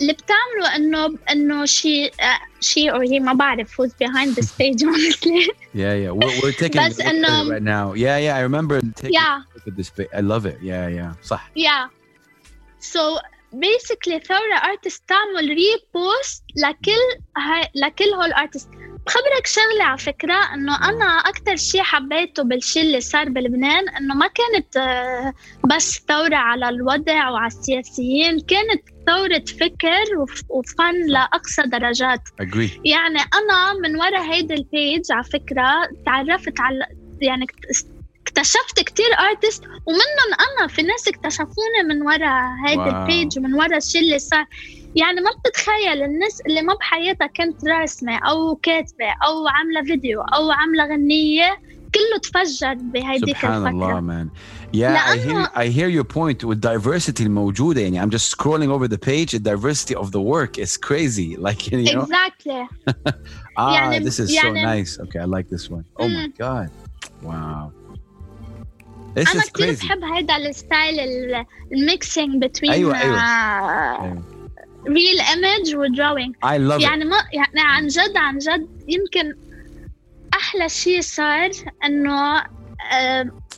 اللي بتعمله إنه إنه she uh, she or he ما بعرف who's behind the stage honestly. Yeah, yeah, we're, we're taking a look at it right now. Yeah, yeah, I remember taking yeah. a look at this. I love it. Yeah, yeah, صح. Yeah, so basically Thora Artist تعمل repost لكل ه... لكل هول artist. بخبرك شغلة على فكرة إنه أنا أكتر شيء حبيته بالشي اللي صار بلبنان إنه ما كانت بس ثورة على الوضع وعلى السياسيين, كانت ثورة فكر وفن لأقصى درجات. Agree. يعني أنا من وراء هيدا البيج على فكرة تعرفت على يعني اكتشفت كتير artists ومنهم أنا في ناس اكتشفوني من وراء هيدا wow. البيج ومن وراء الشي اللي صار. يعني ما بتتخيل الناس اللي ما بحياتها كانت راسمة أو كاتبة أو عاملة فيديو أو عاملة غنية كله تفجر بهيديك الفترة. سبحان الله man. Yeah, I hear, I hear your point with diversity الموجودة يعني. I'm just scrolling over the page. The diversity of the work is crazy. Like you know. Exactly. ah, يعني, this is يعني, so nice. Okay, I like this one. Oh my God. Wow. This is crazy. أنا كتير بحب هيدا الستايل الميكسينج between. أيوة أيوة. أيوة. real image و drawing. I love يعني it. ما يعني عن جد عن جد يمكن أحلى شيء صار إنه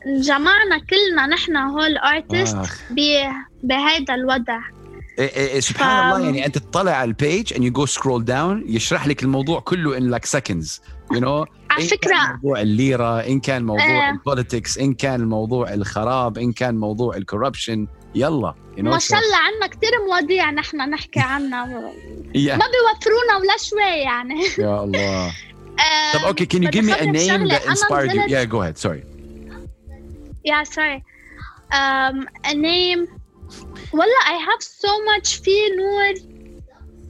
جمعنا كلنا نحن هول artists بهذا الوضع. سبحان الله يعني أنت تطلع على البيج and you go scroll down يشرح لك الموضوع كله in like seconds you know. على فكرة إن كان موضوع الليرة إن كان موضوع البوليتكس إن كان موضوع الخراب إن كان موضوع الكوربشن يلا you know ما شاء الله عنا كتير مواضيع نحن نحكي عنها yeah. ما بيوفرونا ولا شوي يعني يا الله. طب okay can you give me a name that inspired you yeah go ahead sorry yeah sorry um, a name والله I have so much في نور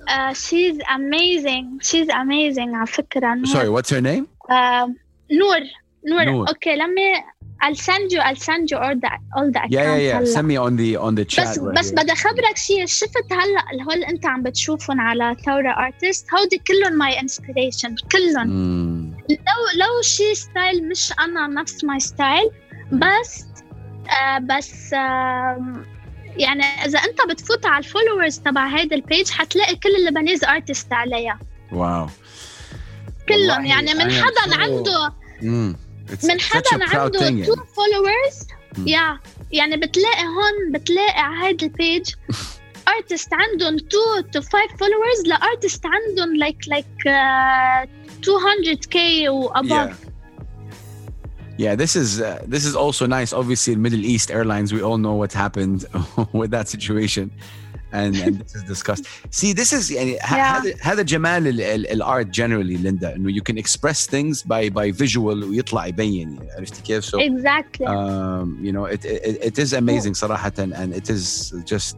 uh, she's amazing she's amazing على فكرة نور. Sorry what's her name uh, نور نور, نور. Okay let me I'll send you I'll send you all the all the accounts yeah yeah, yeah. send me on the on the chat بس right بس بدي أخبرك شيء شفت هلا الهول أنت عم بتشوفهم على ثورة Artist هودي كلهم my inspiration كلهم mm. لو لو شيء ستايل مش أنا نفس my style بس آه بس آه يعني إذا أنت بتفوت على الفولورز تبع هيدا البيج حتلاقي كل اللبنيز أرتست عليها واو كلهم يعني من حدا عنده mm. It's من حدا عنده two followers mm. yeah. يعني بتلاقي هون بتلاقي على هيدا البيج artist عندهم two to five followers لا artist عندهم like like uh, two hundred K or above yeah. Yeah, this is uh, this is also nice. Obviously, in Middle East Airlines, we all know what happened with that situation, and, and this is discussed. See, this is how the Jamal al art generally, Linda. You know, you can express things by by visual. ويطلع يبين. عرفتي كيف? So exactly. Um, you know, it it, it is amazing, yeah. صراحةً, and it is just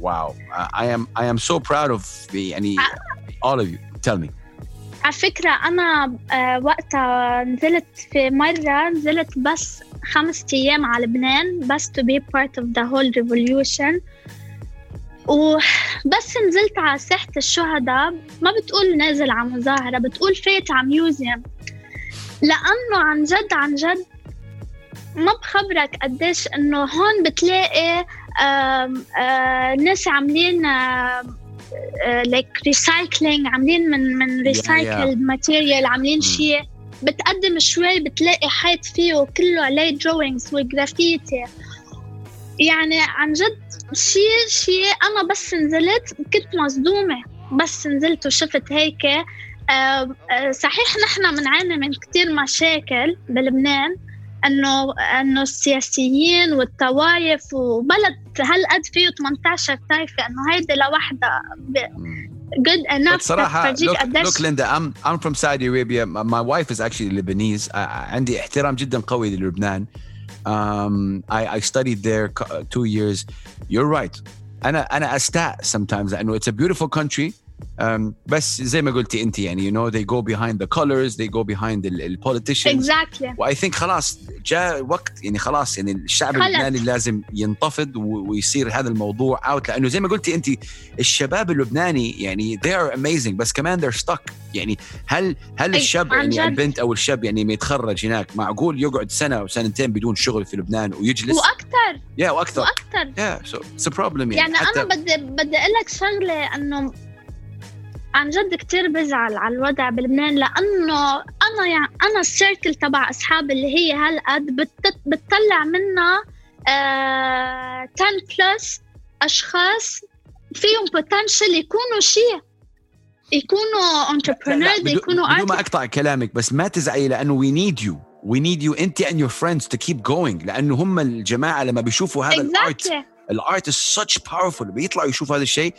wow. I am I am so proud of the any all of you. Tell me. على فكرة أنا وقتها نزلت في مرة نزلت بس خمس أيام على لبنان بس to be part of the whole revolution وبس نزلت على ساحة الشهداء ما بتقول نازل على مظاهرة بتقول فات على ميوزيوم لأنه عن جد عن جد ما بخبرك قديش أنه هون بتلاقي ناس عاملين Uh, like recycling عاملين من من recycled yeah, yeah. material عاملين mm. شيء بتقدم شوي بتلاقي حيط فيه كله عليه drawings وجرافيتي يعني عن جد شيء شيء أنا بس نزلت كنت مصدومة بس نزلت وشفت هيك أه أه صحيح نحن منعاني من كتير مشاكل بلبنان إنه إنه السياسيين والطوائف وبلد هالقد فيه ثمانية عشر طائفة إنه هيدا لوحدة good enough. صراحة look, look Linda I'm I'm from Saudi Arabia my wife is actually Lebanese I, عندي احترام جدا قوي للبنان um, I I studied there two years you're right أنا أنا أستاء sometimes لأنه it's a beautiful country Um, بس زي ما قلتي أنت يعني you know they go behind the colors they go behind the, the politicians exactly وI think خلاص جاء وقت يعني خلاص يعني الشعب اللبناني لازم ينتفض ويصير هذا الموضوع out لأنه زي ما قلتي أنت الشباب اللبناني يعني they are amazing بس كمان they're stuck يعني هل هل الشاب يعني البنت أو الشاب يعني ما يتخرج هناك معقول يقعد سنة أو سنتين بدون شغل في لبنان ويجلس وأكتر yeah وأكتر وأكتر yeah so it's a problem يعني, يعني أنا بدي بدي أقولك شغلة إنه عن جد كتير بزعل على الوضع بلبنان لأنه أنا يعني أنا السيركل تبع أصحاب اللي هي هالقد بتت بتطلع منها آه ten plus أشخاص فيهم potential يكونوا شيء يكونوا entrepreneurs يكونوا artists بدون ما أقطع كلامك بس ما تزعلي لأنه we need you we need you أنت and your friends to keep going لأنه هم الجماعة لما بيشوفوا هذا exactly. الart الart is such powerful بيطلعوا يشوفوا هذا الشيء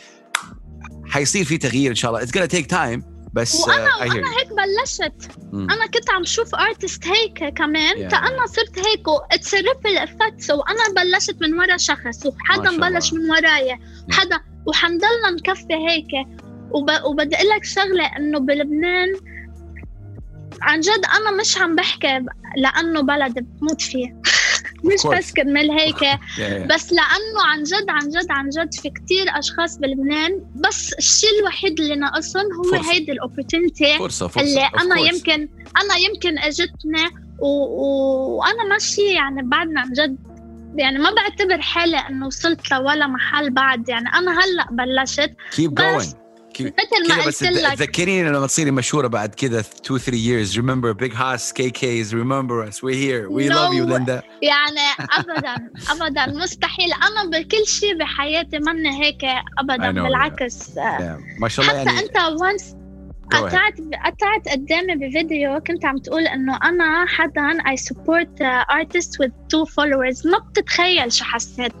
حيصير في تغيير إن شاء الله. It's gonna take time. بس. وأنا uh, وأنا هيك بلشت. Mm. أنا كنت عم شوف artist هيك كمان. Yeah. فأنا صرت هيك و it's a ripple effect. So أنا بلشت من ورا شخص وحدا بلش من ورايا. حدا وحنضلنا نكفي هيك. وب وبدي أقول لك شغلة إنه بلبنان عن جد أنا مش عم بحكي لأنه بلد بموت فيه. مش بس كمل هيك yeah, yeah. بس لأنه عن جد عن جد عن جد في كتير أشخاص بلبنان بس الشيء الوحيد اللي ناقصهم هو هيدا الأوبورتينتي اللي أنا يمكن أنا يمكن أجتنا وأنا و... ماشي يعني بعدنا عن جد يعني ما بعتبر حالي إنه وصلت لولا محل بعد يعني أنا هلأ بلشت keep going مثل ما قلت لك. ذكريني لما تصيري مشهورة بعد كده two three years. Remember big house K Ks. Remember us. We're here. We no. love you, Linda. يعني أبدا أبدا مستحيل. أنا بكل شيء بحياتي من هيك أبدا بالعكس. Yeah. Yeah. ما شاء الله يعني. حتى أنت once قطعت قطعت قدامي بفيديو كنت عم تقول إنه أنا حدا I support artists with two followers. ما بتتخيل شو حسيت.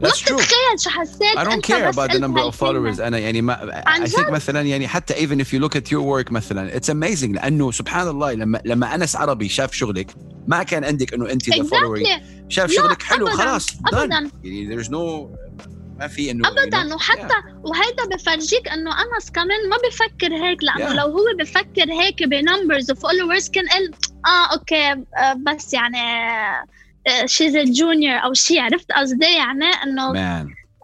That's true. I don't care about the number of followers. أنا يعني ما I think مثلا يعني حتى even if you look at your work مثلا it's amazing لأنه سبحان الله لما لما أنس عربي شاف شغلك ما كان عندك إنه أنت the following شاف شغلك حلو خلاص done يعني there's no ما في إنه أبدا وحتى وهيدا بفرجيك إنه أنس كمان ما بفكر هيك لأنه لو هو بفكر هيك بnumbers of followers كان قال آه أوكي بس يعني she's a junior أو شي عرفت قصدي يعني إنه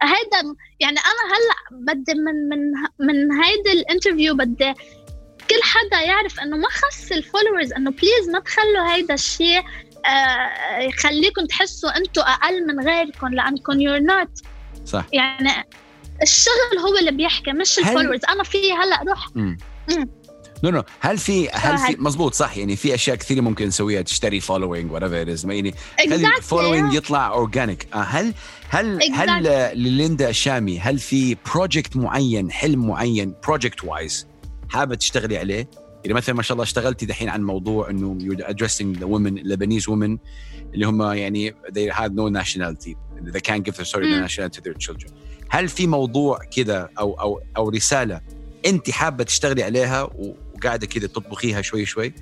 هيدا يعني أنا هلا بدي من من من هيدا الانترفيو بدي كل حدا يعرف إنه ما خص الفولورز إنه بليز ما تخلوا هيدا الشي آه يخليكم تحسوا أنتم أقل من غيركم لأنكم you're not صح يعني الشغل هو اللي بيحكي مش الفولورز أنا في هلا روح مم. مم. No, no. هل في هل في مظبوط صح يعني في أشياء كثيرة ممكن نسويها تشتري following whatever it is يعني هل following يطلع organic هل هل هل لليندا شامي هل في project معين حلم معين project wise حابة تشتغلي عليه يعني مثلا ما شاء الله اشتغلتي دحين عن موضوع إنه you're addressing the women Lebanese women اللي هم يعني they have no nationality they can't give their sorry their nationality to their children هل في موضوع كده أو أو أو رسالة أنت حابة تشتغلي عليها و قاعدة كده تطبخيها شوي شوي؟ uh,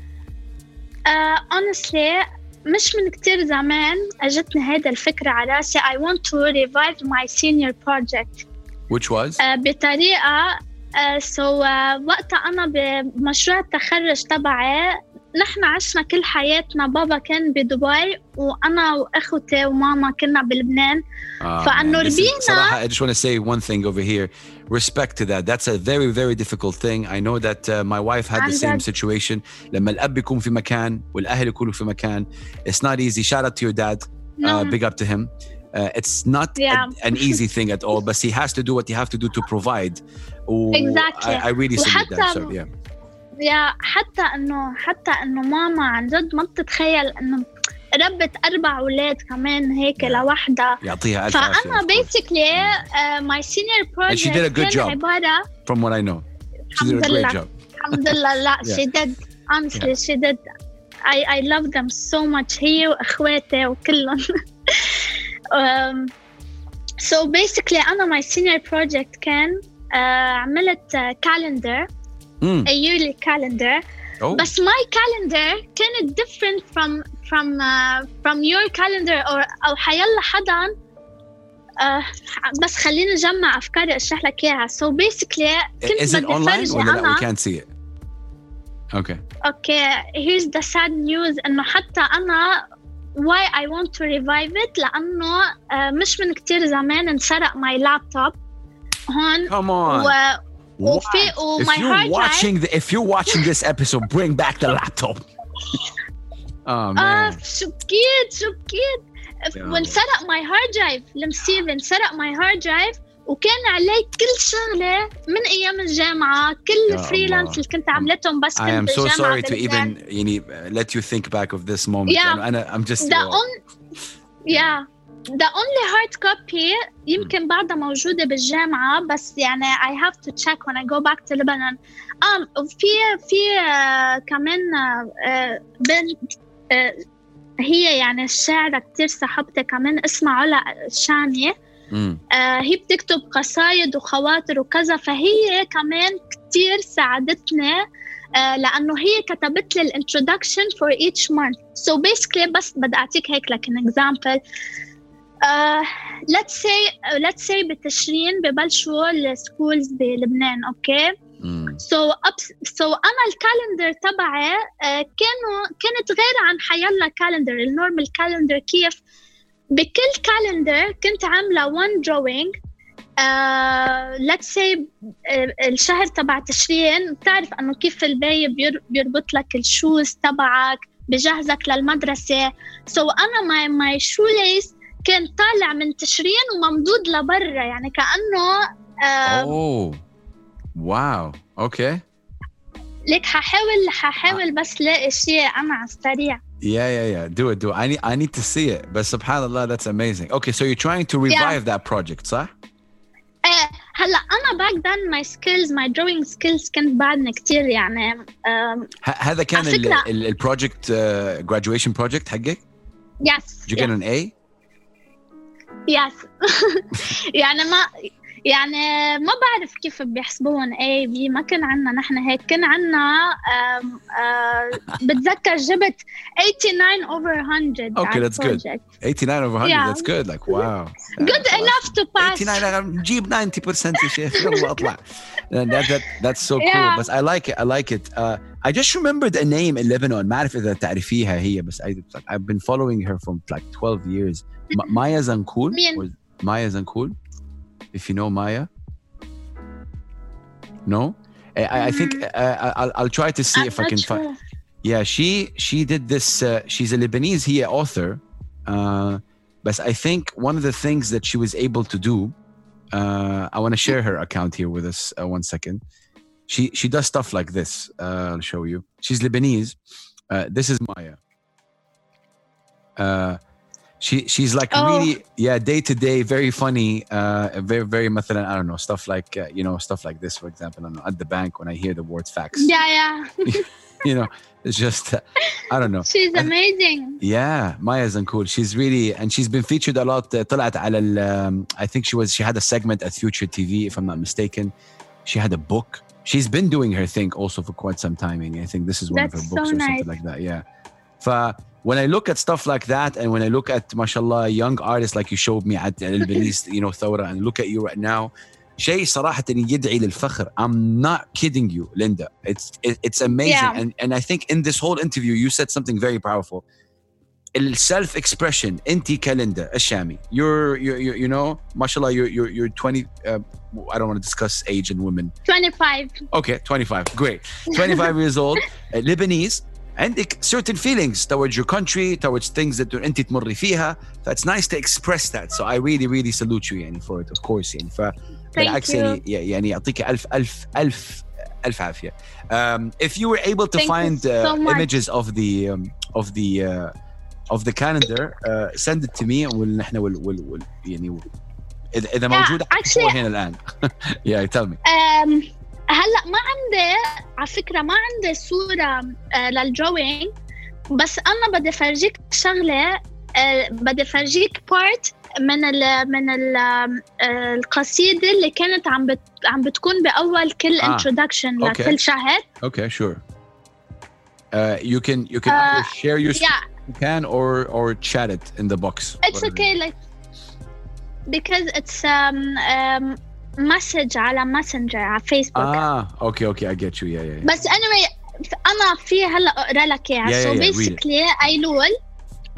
honestly مش من كتير زمان أجتني هيدا الفكرة على راسي I want to revive my senior project which was uh, بطريقة uh, so uh, وقتها أنا بمشروع التخرج تبعي نحن عشنا كل حياتنا بابا كان بدبي وأنا وأخوتي وماما كنا بلبنان oh, فأنه ربينا صراحة I just want to say one thing over here respect to that that's a very very difficult thing I know that uh, my wife had the same situation لما الأب يكون في مكان والأهل يكونوا في مكان it's not easy shout out to your dad no. uh, big up to him Uh, it's not yeah. a, an easy thing at all but he has to do what he has to do to provide Ooh, exactly I, I really submit that so yeah يا حتى إنه حتى إنه ماما عن جد ما بتتخيل إنه ربت أربع أولاد كمان هيك لوحدة يعطيها ألف عافية فأنا basically uh, my senior project and she did a good job عبارة from what I know she did a great job الحمد لله لا yeah. she did honestly yeah. she did I I love them so much هي وأخواتي وكلهم um, so basically أنا my senior project كان uh, عملت uh, calendar Mm. a yearly calendar oh. but my calendar كانت different from from uh, from your calendar or أو حيلا حدا uh, بس خلينا نجمع أفكاري أشرح لك إياها so basically is it online or not we can't see it okay okay here's the sad news إنه حتى أنا why I want to revive it لأنه uh, مش من كتير زمان انسرق my laptop هون come on و- What? If my you're watching the, if you're watching this episode, bring back the laptop. oh man. So cute, so cute. When set up my hard drive, let me set up my hard drive. وكان علي كل شغلة من أيام الجامعة كل الفريلانس اللي كنت عملتهم بس كنت بالجامعة. I am so sorry to even يعني, let you think back of this moment. Yeah. And I'm just. The on- yeah. The only hard copy يمكن بعدها موجودة بالجامعة بس يعني I have to check when I go back to Lebanon. Um, في في uh, كمان uh, بنت uh, هي يعني الشاعرة كتير صاحبتي كمان اسمها علا شامي. uh, هي بتكتب قصايد وخواطر وكذا فهي كمان كتير ساعدتني uh, لأنه هي كتبت لي introduction for each month. So basically بس بدي أعطيك هيك like an example. Uh, let's say uh, let's say بتشرين ببلشوا السكولز بلبنان أوكي okay? mm. so up so أنا الكالندر تبعي uh, كانوا كانت غير عن حيلا كالندر النورمال كالندر كيف بكل كالندر كنت عاملة one drawing uh, let's say uh, الشهر تبع تشرين بتعرف إنه كيف الباي بير, بيربط لك الشوز تبعك بجهزك للمدرسة so أنا my my shoelace كان طالع من تشرين وممدود لبرا يعني كأنه واو اوكي لك هحاول هحاول بس لاقي شيء انا على السريع Yeah, yeah, yeah. Do it, do it. I need, I need to see it. But subhanallah, that's amazing. Okay, so you're trying to revive yeah. that project, صح? Uh, هلا أنا back then my skills, my drawing skills كانت بعدنا كتير يعني. Um, هذا كان ال ال ال project uh, graduation project حقك? Yes. Did you yes. get an A? Yes. يعني ما يعني ما بعرف كيف بيحسبون A B ما كان عنا نحن هيك كان عنا بتذكر جبت eighty-nine over one hundred Okay, that's project. good. eighty-nine over one hundred yeah. that's good. Like wow. Good uh, enough to pass. eighty-nine جيب ninety percent يا شيخ يلا اطلع. That that that's so yeah. cool. But I like it. I like it. Uh, I just remembered a name in Lebanon. ما أعرف إذا تعرفيها هي بس I I've been following her from like twelve years. Maya Zankul. Maya Zankul. If you know Maya, no, I, mm-hmm. I think uh, I'll, I'll try to see I'm if I can sure. find. Yeah, she she did this. Uh, she's a Lebanese here author, uh, but I think one of the things that she was able to do. Uh, I want to share her account here with us. Uh, one second, she she does stuff like this. Uh, I'll show you. She's Lebanese. Uh, this is Maya. Uh, She she's like oh. really yeah day to day very funny uh very very مثلا I don't know stuff like uh, you know stuff like this for example I don't know at the bank when I hear the word fax yeah yeah you know it's just uh, I don't know she's amazing and, yeah Maya Zankul she's really and she's been featured a lot uh, طلعت على ال, I think she was she had a segment at Future T V if I'm not mistaken she had a book she's been doing her thing also for quite some time and I think this is one That's of her books so or nice. Something like that yeah ف When I look at stuff like that, and when I look at, mashallah, young artists like you showed me at Al-Balis, you know, Thora, and look at you right now, شيء صراحة يدعي للفخر. I'm not kidding you, Linda. It's it, it's amazing, yeah. and and I think in this whole interview you said something very powerful. Self-expression. أنتي كليندا الشامي. You're you you you know, mashallah, you're you're you're twenty. Uh, I don't want to discuss age and women. twenty-five Okay, twenty-five Great. twenty-five years old, Lebanese. عندك certain feelings towards your country, towards things that أنت تمر فيها. That's nice to express that. So I really, really salute you يعني for it, of course. يعني ف بالعكس يعني يعني يعطيك ألف ألف ألف ألف عافية. Um, if you were able to Thank find uh, so images of the um, of the uh, of the calendar, uh, send it to me ونحن وال وال وال يعني إذا إذا موجودة هنا الآن. Yeah, tell me. Um, هلا ما عندي على فكرة ما عندي صورة للدروينج بس أنا بدي فرجيك شغلة بدي فرجيك بارت من ال من ال القصيدة اللي كانت عم بت عم بتكون بأول كل آه. introduction okay. لكل شهر. Okay, sure. Uh, you can you can uh, share your yeah. you can or or chat it in the box. It's okay, like because it's um um. message على messenger على Facebook. Ah, okay, okay, I get you. Yeah, yeah. yeah. But anyway, أنا في هلا أقرأ لك إياه. Yeah, so yeah, basically, أيلول,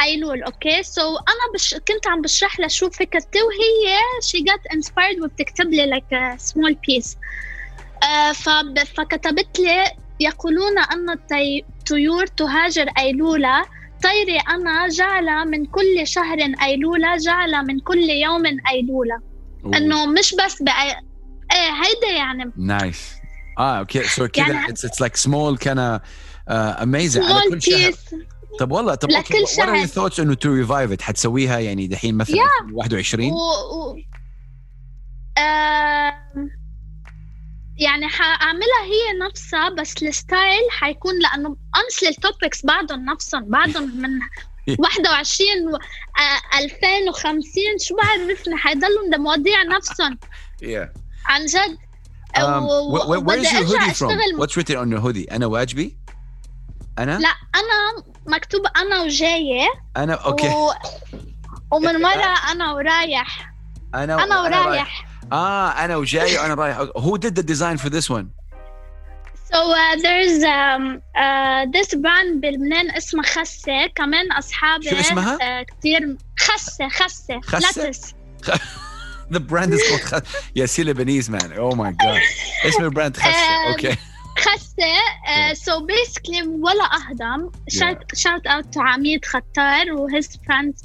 أيلول, okay. So أنا بش كنت عم بشرح لها شو فكرتي وهي she got inspired وبتكتب لي like a small piece. Uh, فب فكتبت لي يقولون أن الطيور تهاجر أيلولة. طيري أنا جعلة من كل شهر أيلولة جعلة من كل يوم أيلولة. إنه مش بس بقى إيه هيدا يعني. Nice. Ah, okay. So كذا it's it's like small kind of uh, amazing. على كل شهر. طب والله طب. لكل okay. شهر. What are your thoughts إنه to revive it حتسويها يعني دحين مثلاً واحد وعشرين و... و... Uh, يعني حأعملها هي نفسها بس الستايل حيكون لأنه أمس للتوبكس بعضهم نفسهم بعضهم من واحد وعشرين ألفين وخمسين شو بعرفنا حيضلوا من مواضيع نفسهم عن جد وبدي أرجع أشتغل What's written on your hoodie? أنا واجبي أنا لا أنا مكتوب أنا وجاية أنا أوكي و... ومن مرة أنا ورايح أنا, أنا ورايح. ورايح آه أنا وجاي وأنا رايح Who did the design for this one? So uh, there's um, uh, this brand بلبنان اسمه خسة كمان أصحابي شو اسمها؟ uh, كتير خسة خسة خسة The brand is called خسة يا سي Lebanese man Oh my god اسم البراند خسة okay خسة uh, so basically ولا أهضم shout, yeah. shout out to Amir Khattar who his friends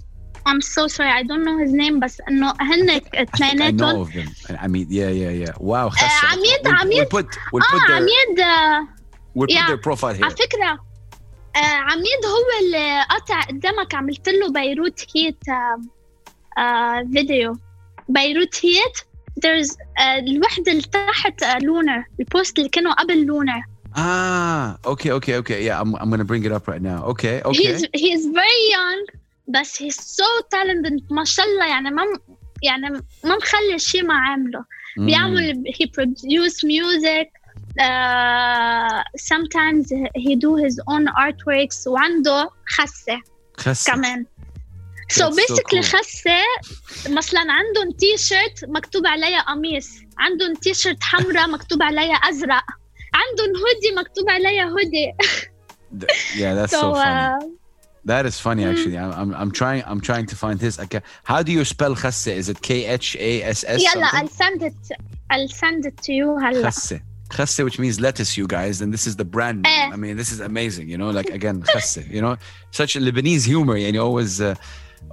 I'm so sorry, I don't know his name, but no, I think I know of them. I mean, yeah, yeah, yeah. Wow, Khasse. Uh, Amir, we'll, Amir, we'll put, we'll put ah, their, Amir, uh, we'll yeah, put their profile here. Afkra. عميد هو اللي قطع قدامك عملت له بيروت هيت فيديو بيروت هيت there's الوحده اللي تحت لونر البوست اللي كانوا قبل لونر اه اوكي اوكي اوكي yeah I'm I'm going to bring it up right now okay okay he's he's very young but he's so talented ما شاء الله يعني ما يعني ما مخلي شيء ما عامله mm. بيعمل he produce music Uh, sometimes he do his own artworks. وعنده خسة. خسة. كمان. So basically خسة مثلاً عندهم تيشيرت مكتوب عليها قميص. عندهم تيشيرت حمراء مكتوب عليها أزرق. عندهم هودي مكتوب عليها هودي. Yeah, that's so, so funny. Uh, that is funny actually. I'm, I'm I'm trying I'm trying to find his account. How do you spell خسة? Is it K H A S S? Yeah, I'll send it. I'll send it to you. هلا. خسة. Khasse, which means lettuce, you guys, and this is the brand name. I mean, this is amazing, you know. Like again, Khasse, you know, such a Lebanese humor, and you always, uh,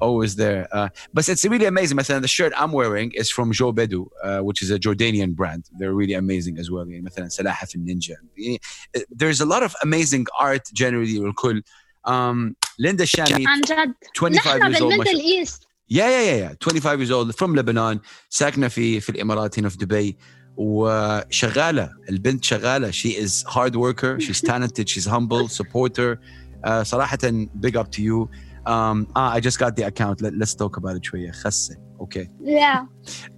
always there. Uh, but it's really amazing. مثلا, the shirt I'm wearing is from Joe Bedou, uh, which is a Jordanian brand. They're really amazing as well. مثلا, Salahaf and Ninja. There's a lot of amazing art generally. Um, Linda Shami, twenty-five years old. Yeah, yeah, yeah, yeah. twenty-five years old from Lebanon. ساكنة في في الإمارات هنا في دبي. وشغالة البنت شغالة she is hard worker she's talented she's humble supporter uh, صراحة big up to you um, ah, I just got the account Let, let's talk about it شوية خسة okay yeah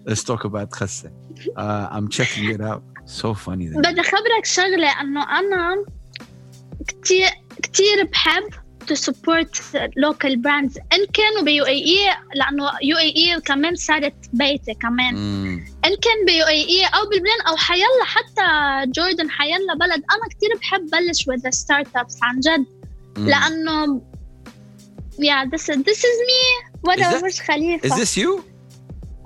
let's talk about خسة uh, I'm checking it out so funny بدي خبرك شغلة أنه أنا كتير كتير بحب to support local brands إن كانوا ب U A E لأنه U A E كمان صارت بيتي كمان mm. إن كان ب U A E أو بلبنان أو حيلا حتى جوردن حيلا بلد أنا كتير بحب بلش with the startups عن جد mm. لأنه yeah this is this is me what I was خليفة is this you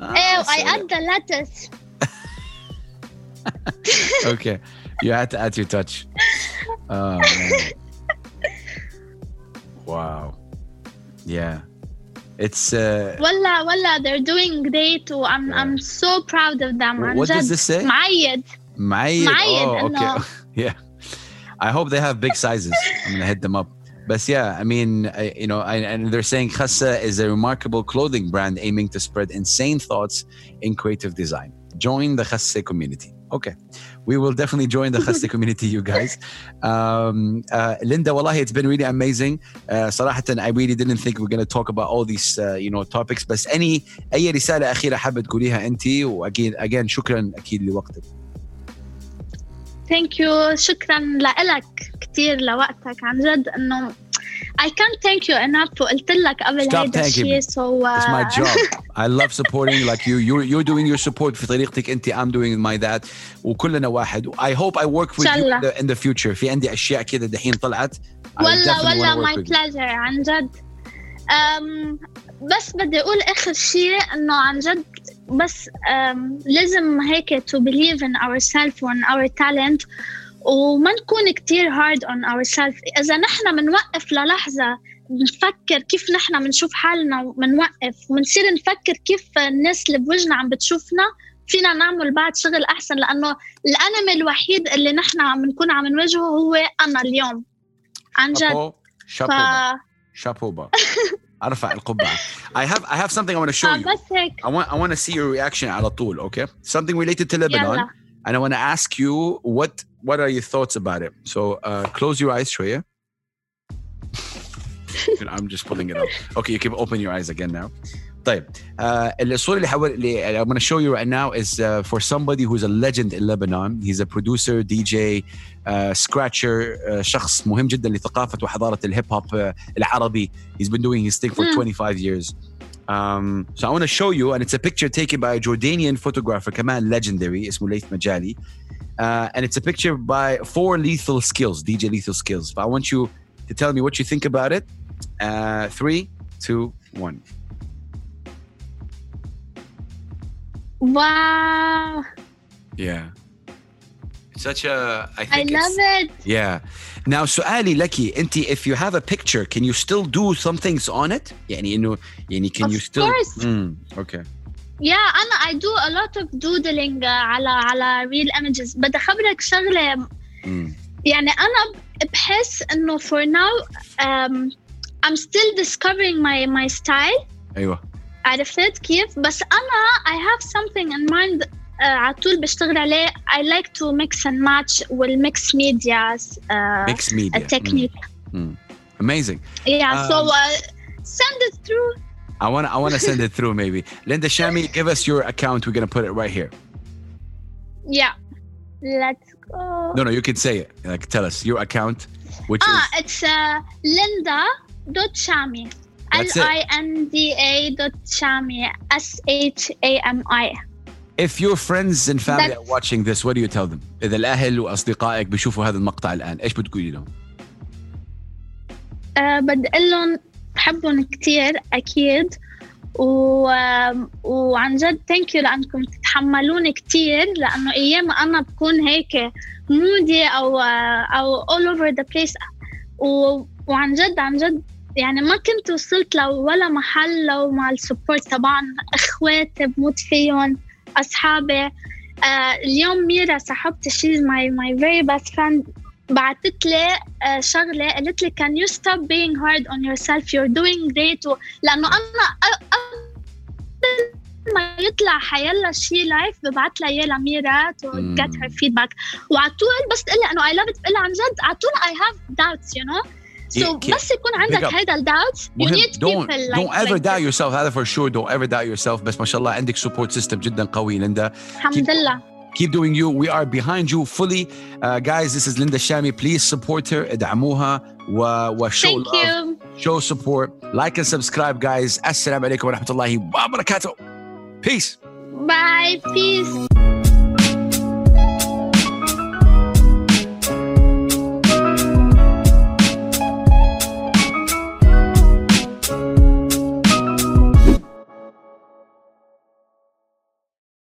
ah, oh I add the lettuce okay you had to add your touch oh man Wow. Yeah. It's uh Wallah, wallah, they're doing great. Oh, I'm yeah. I'm so proud of them. What, what does this say? Ma'ayed. Ma'ayed. Oh, okay. yeah. I hope they have big sizes. I'm going to hit them up. But yeah, I mean, I, you know, I, and they're saying Khasse is a remarkable clothing brand aiming to spread insane thoughts in creative design. Join the Khasse community. Okay. We will definitely join the Khasse community, you guys. Um, uh, Linda, wallahi, it's been really amazing. Uh, صراحةً, I really didn't think we were going to talk about all these, uh, you know, topics. But any, أي رسالة أخيرة حابة تقوليها أنت؟ وأكيد, again, شكراً أكيد لوقتك. Thank you. شكراً لإلك كتير لوقتك عن جد إنه I can't thank you enough وقلت لك قبل هيدا الشيء so uh... It's my job I love supporting like you you're, you're doing your support في طريقتك أنت I'm doing my that وكلنا واحد I hope I work with you in the, in the future في عندي أشياء كده دحين طلعت والله والله my pleasure عن جد um, بس بدي أقول آخر شيء إنه عن جد بس um, لازم هيك to believe in ourselves and our talent وما نكون كتير hard on ourselves إذا نحنا منوقف للحظة نفكر كيف نحنا منشوف حالنا ومنوقف ومنصير نفكر كيف الناس اللي بوجنا عم بتشوفنا فينا نعمل بعد شغل أحسن لأنه الأنمي الوحيد اللي نحنا عم نكون عم نواجهه هو أنا اليوم عن جد شابوبا شابوبا أرفع القبعة I have I have something I want to show you I want I want to see your reaction على طول okay something related to Lebanon يلا. And I want to ask you what what are your thoughts about it? So uh, close your eyes, Shreya. I'm just pulling it up. Okay, you can open your eyes again now. طيب, uh, I'm going to show you right now is uh, for somebody who's a legend in Lebanon. He's a producer, D J, uh, scratcher, uh, شخص مهم جدا لثقافة وحضارة الهيب-hop العربي. He's been doing his thing for mm. twenty-five years. Um, so I want to show you, and it's a picture taken by a Jordanian photographer, Kamal Legendary, اسمه Kamal Majali. Uh, and it's a picture by four Lethal Skills, D J Lethal Skills. But I want you to tell me what you think about it. Uh, three, two, one. Wow. Yeah. such a, I think I love it. Yeah. Now, سؤالي لكي, أنتي, if you have a picture, can you still do some things on it? يعني إنه, يعني can of you still? Of course. Mm, okay. Yeah, أنا I do a lot of doodling على على real images. بدي أخبرك شغلة. Mm. يعني أنا بحس إنه for now, um, I'm still discovering my my style. أيوة. عرفت كيف؟ بس أنا I have something in mind. Uh, عطول بشتغل عليه. I like to mix and match with mixed media uh, mixed media. technique. Mm. Mm. Amazing. Yeah. Um, so uh, send it through. I want to I want to send it through maybe. Linda Shami, give us your account. We're going to put it right here. Yeah. Let's go. No, no, you can say it. Like tell us your account, which ah, is it's uh, Linda.Shami. L I N D A dot Shami. S H A M I. If your friends and family That's... are watching this, what do you tell them? إذا الأهل وأصدقائك بيشوفوا هذا المقطع الآن, إيش بتقولي لهم؟ أه بدي أقول لهم بحبهم كتير أكيد و... وعن جد thank you لأنكم تتحملون كتير, لأنه أيام أنا بكون هيك مودي أو أو all over the place و... وعن جد عن جد يعني ما كنت وصلت لو ولا محل لو مع السبورت طبعا إخواتي بموت فيهم أصحابي. uh, اليوم ميرا صاحبتي she's my my very best friend بعتت لي uh, شغلة قالت لي can you stop being hard on yourself, you're doing great و... لأنه أنا قبل ما يطلع حيلا شي لايف ببعت لها إياه لميرا to get her feedback وعطول بس تقول لي أنه I love it بقول لها عن جد عطول I have doubts you know so بس يكون عندك هيدا الداوت you need don't, people like don't ever like doubt this. yourself هذا for sure don't ever doubt yourself بس ما شاء الله عندك support system جدا قوي ليندا الحمد لله keep doing you we are behind you fully uh, guys this is Linda Shami please support her ادعموها و show love you. show support like and subscribe guys السلام عليكم ورحمة الله وبركاته peace bye peace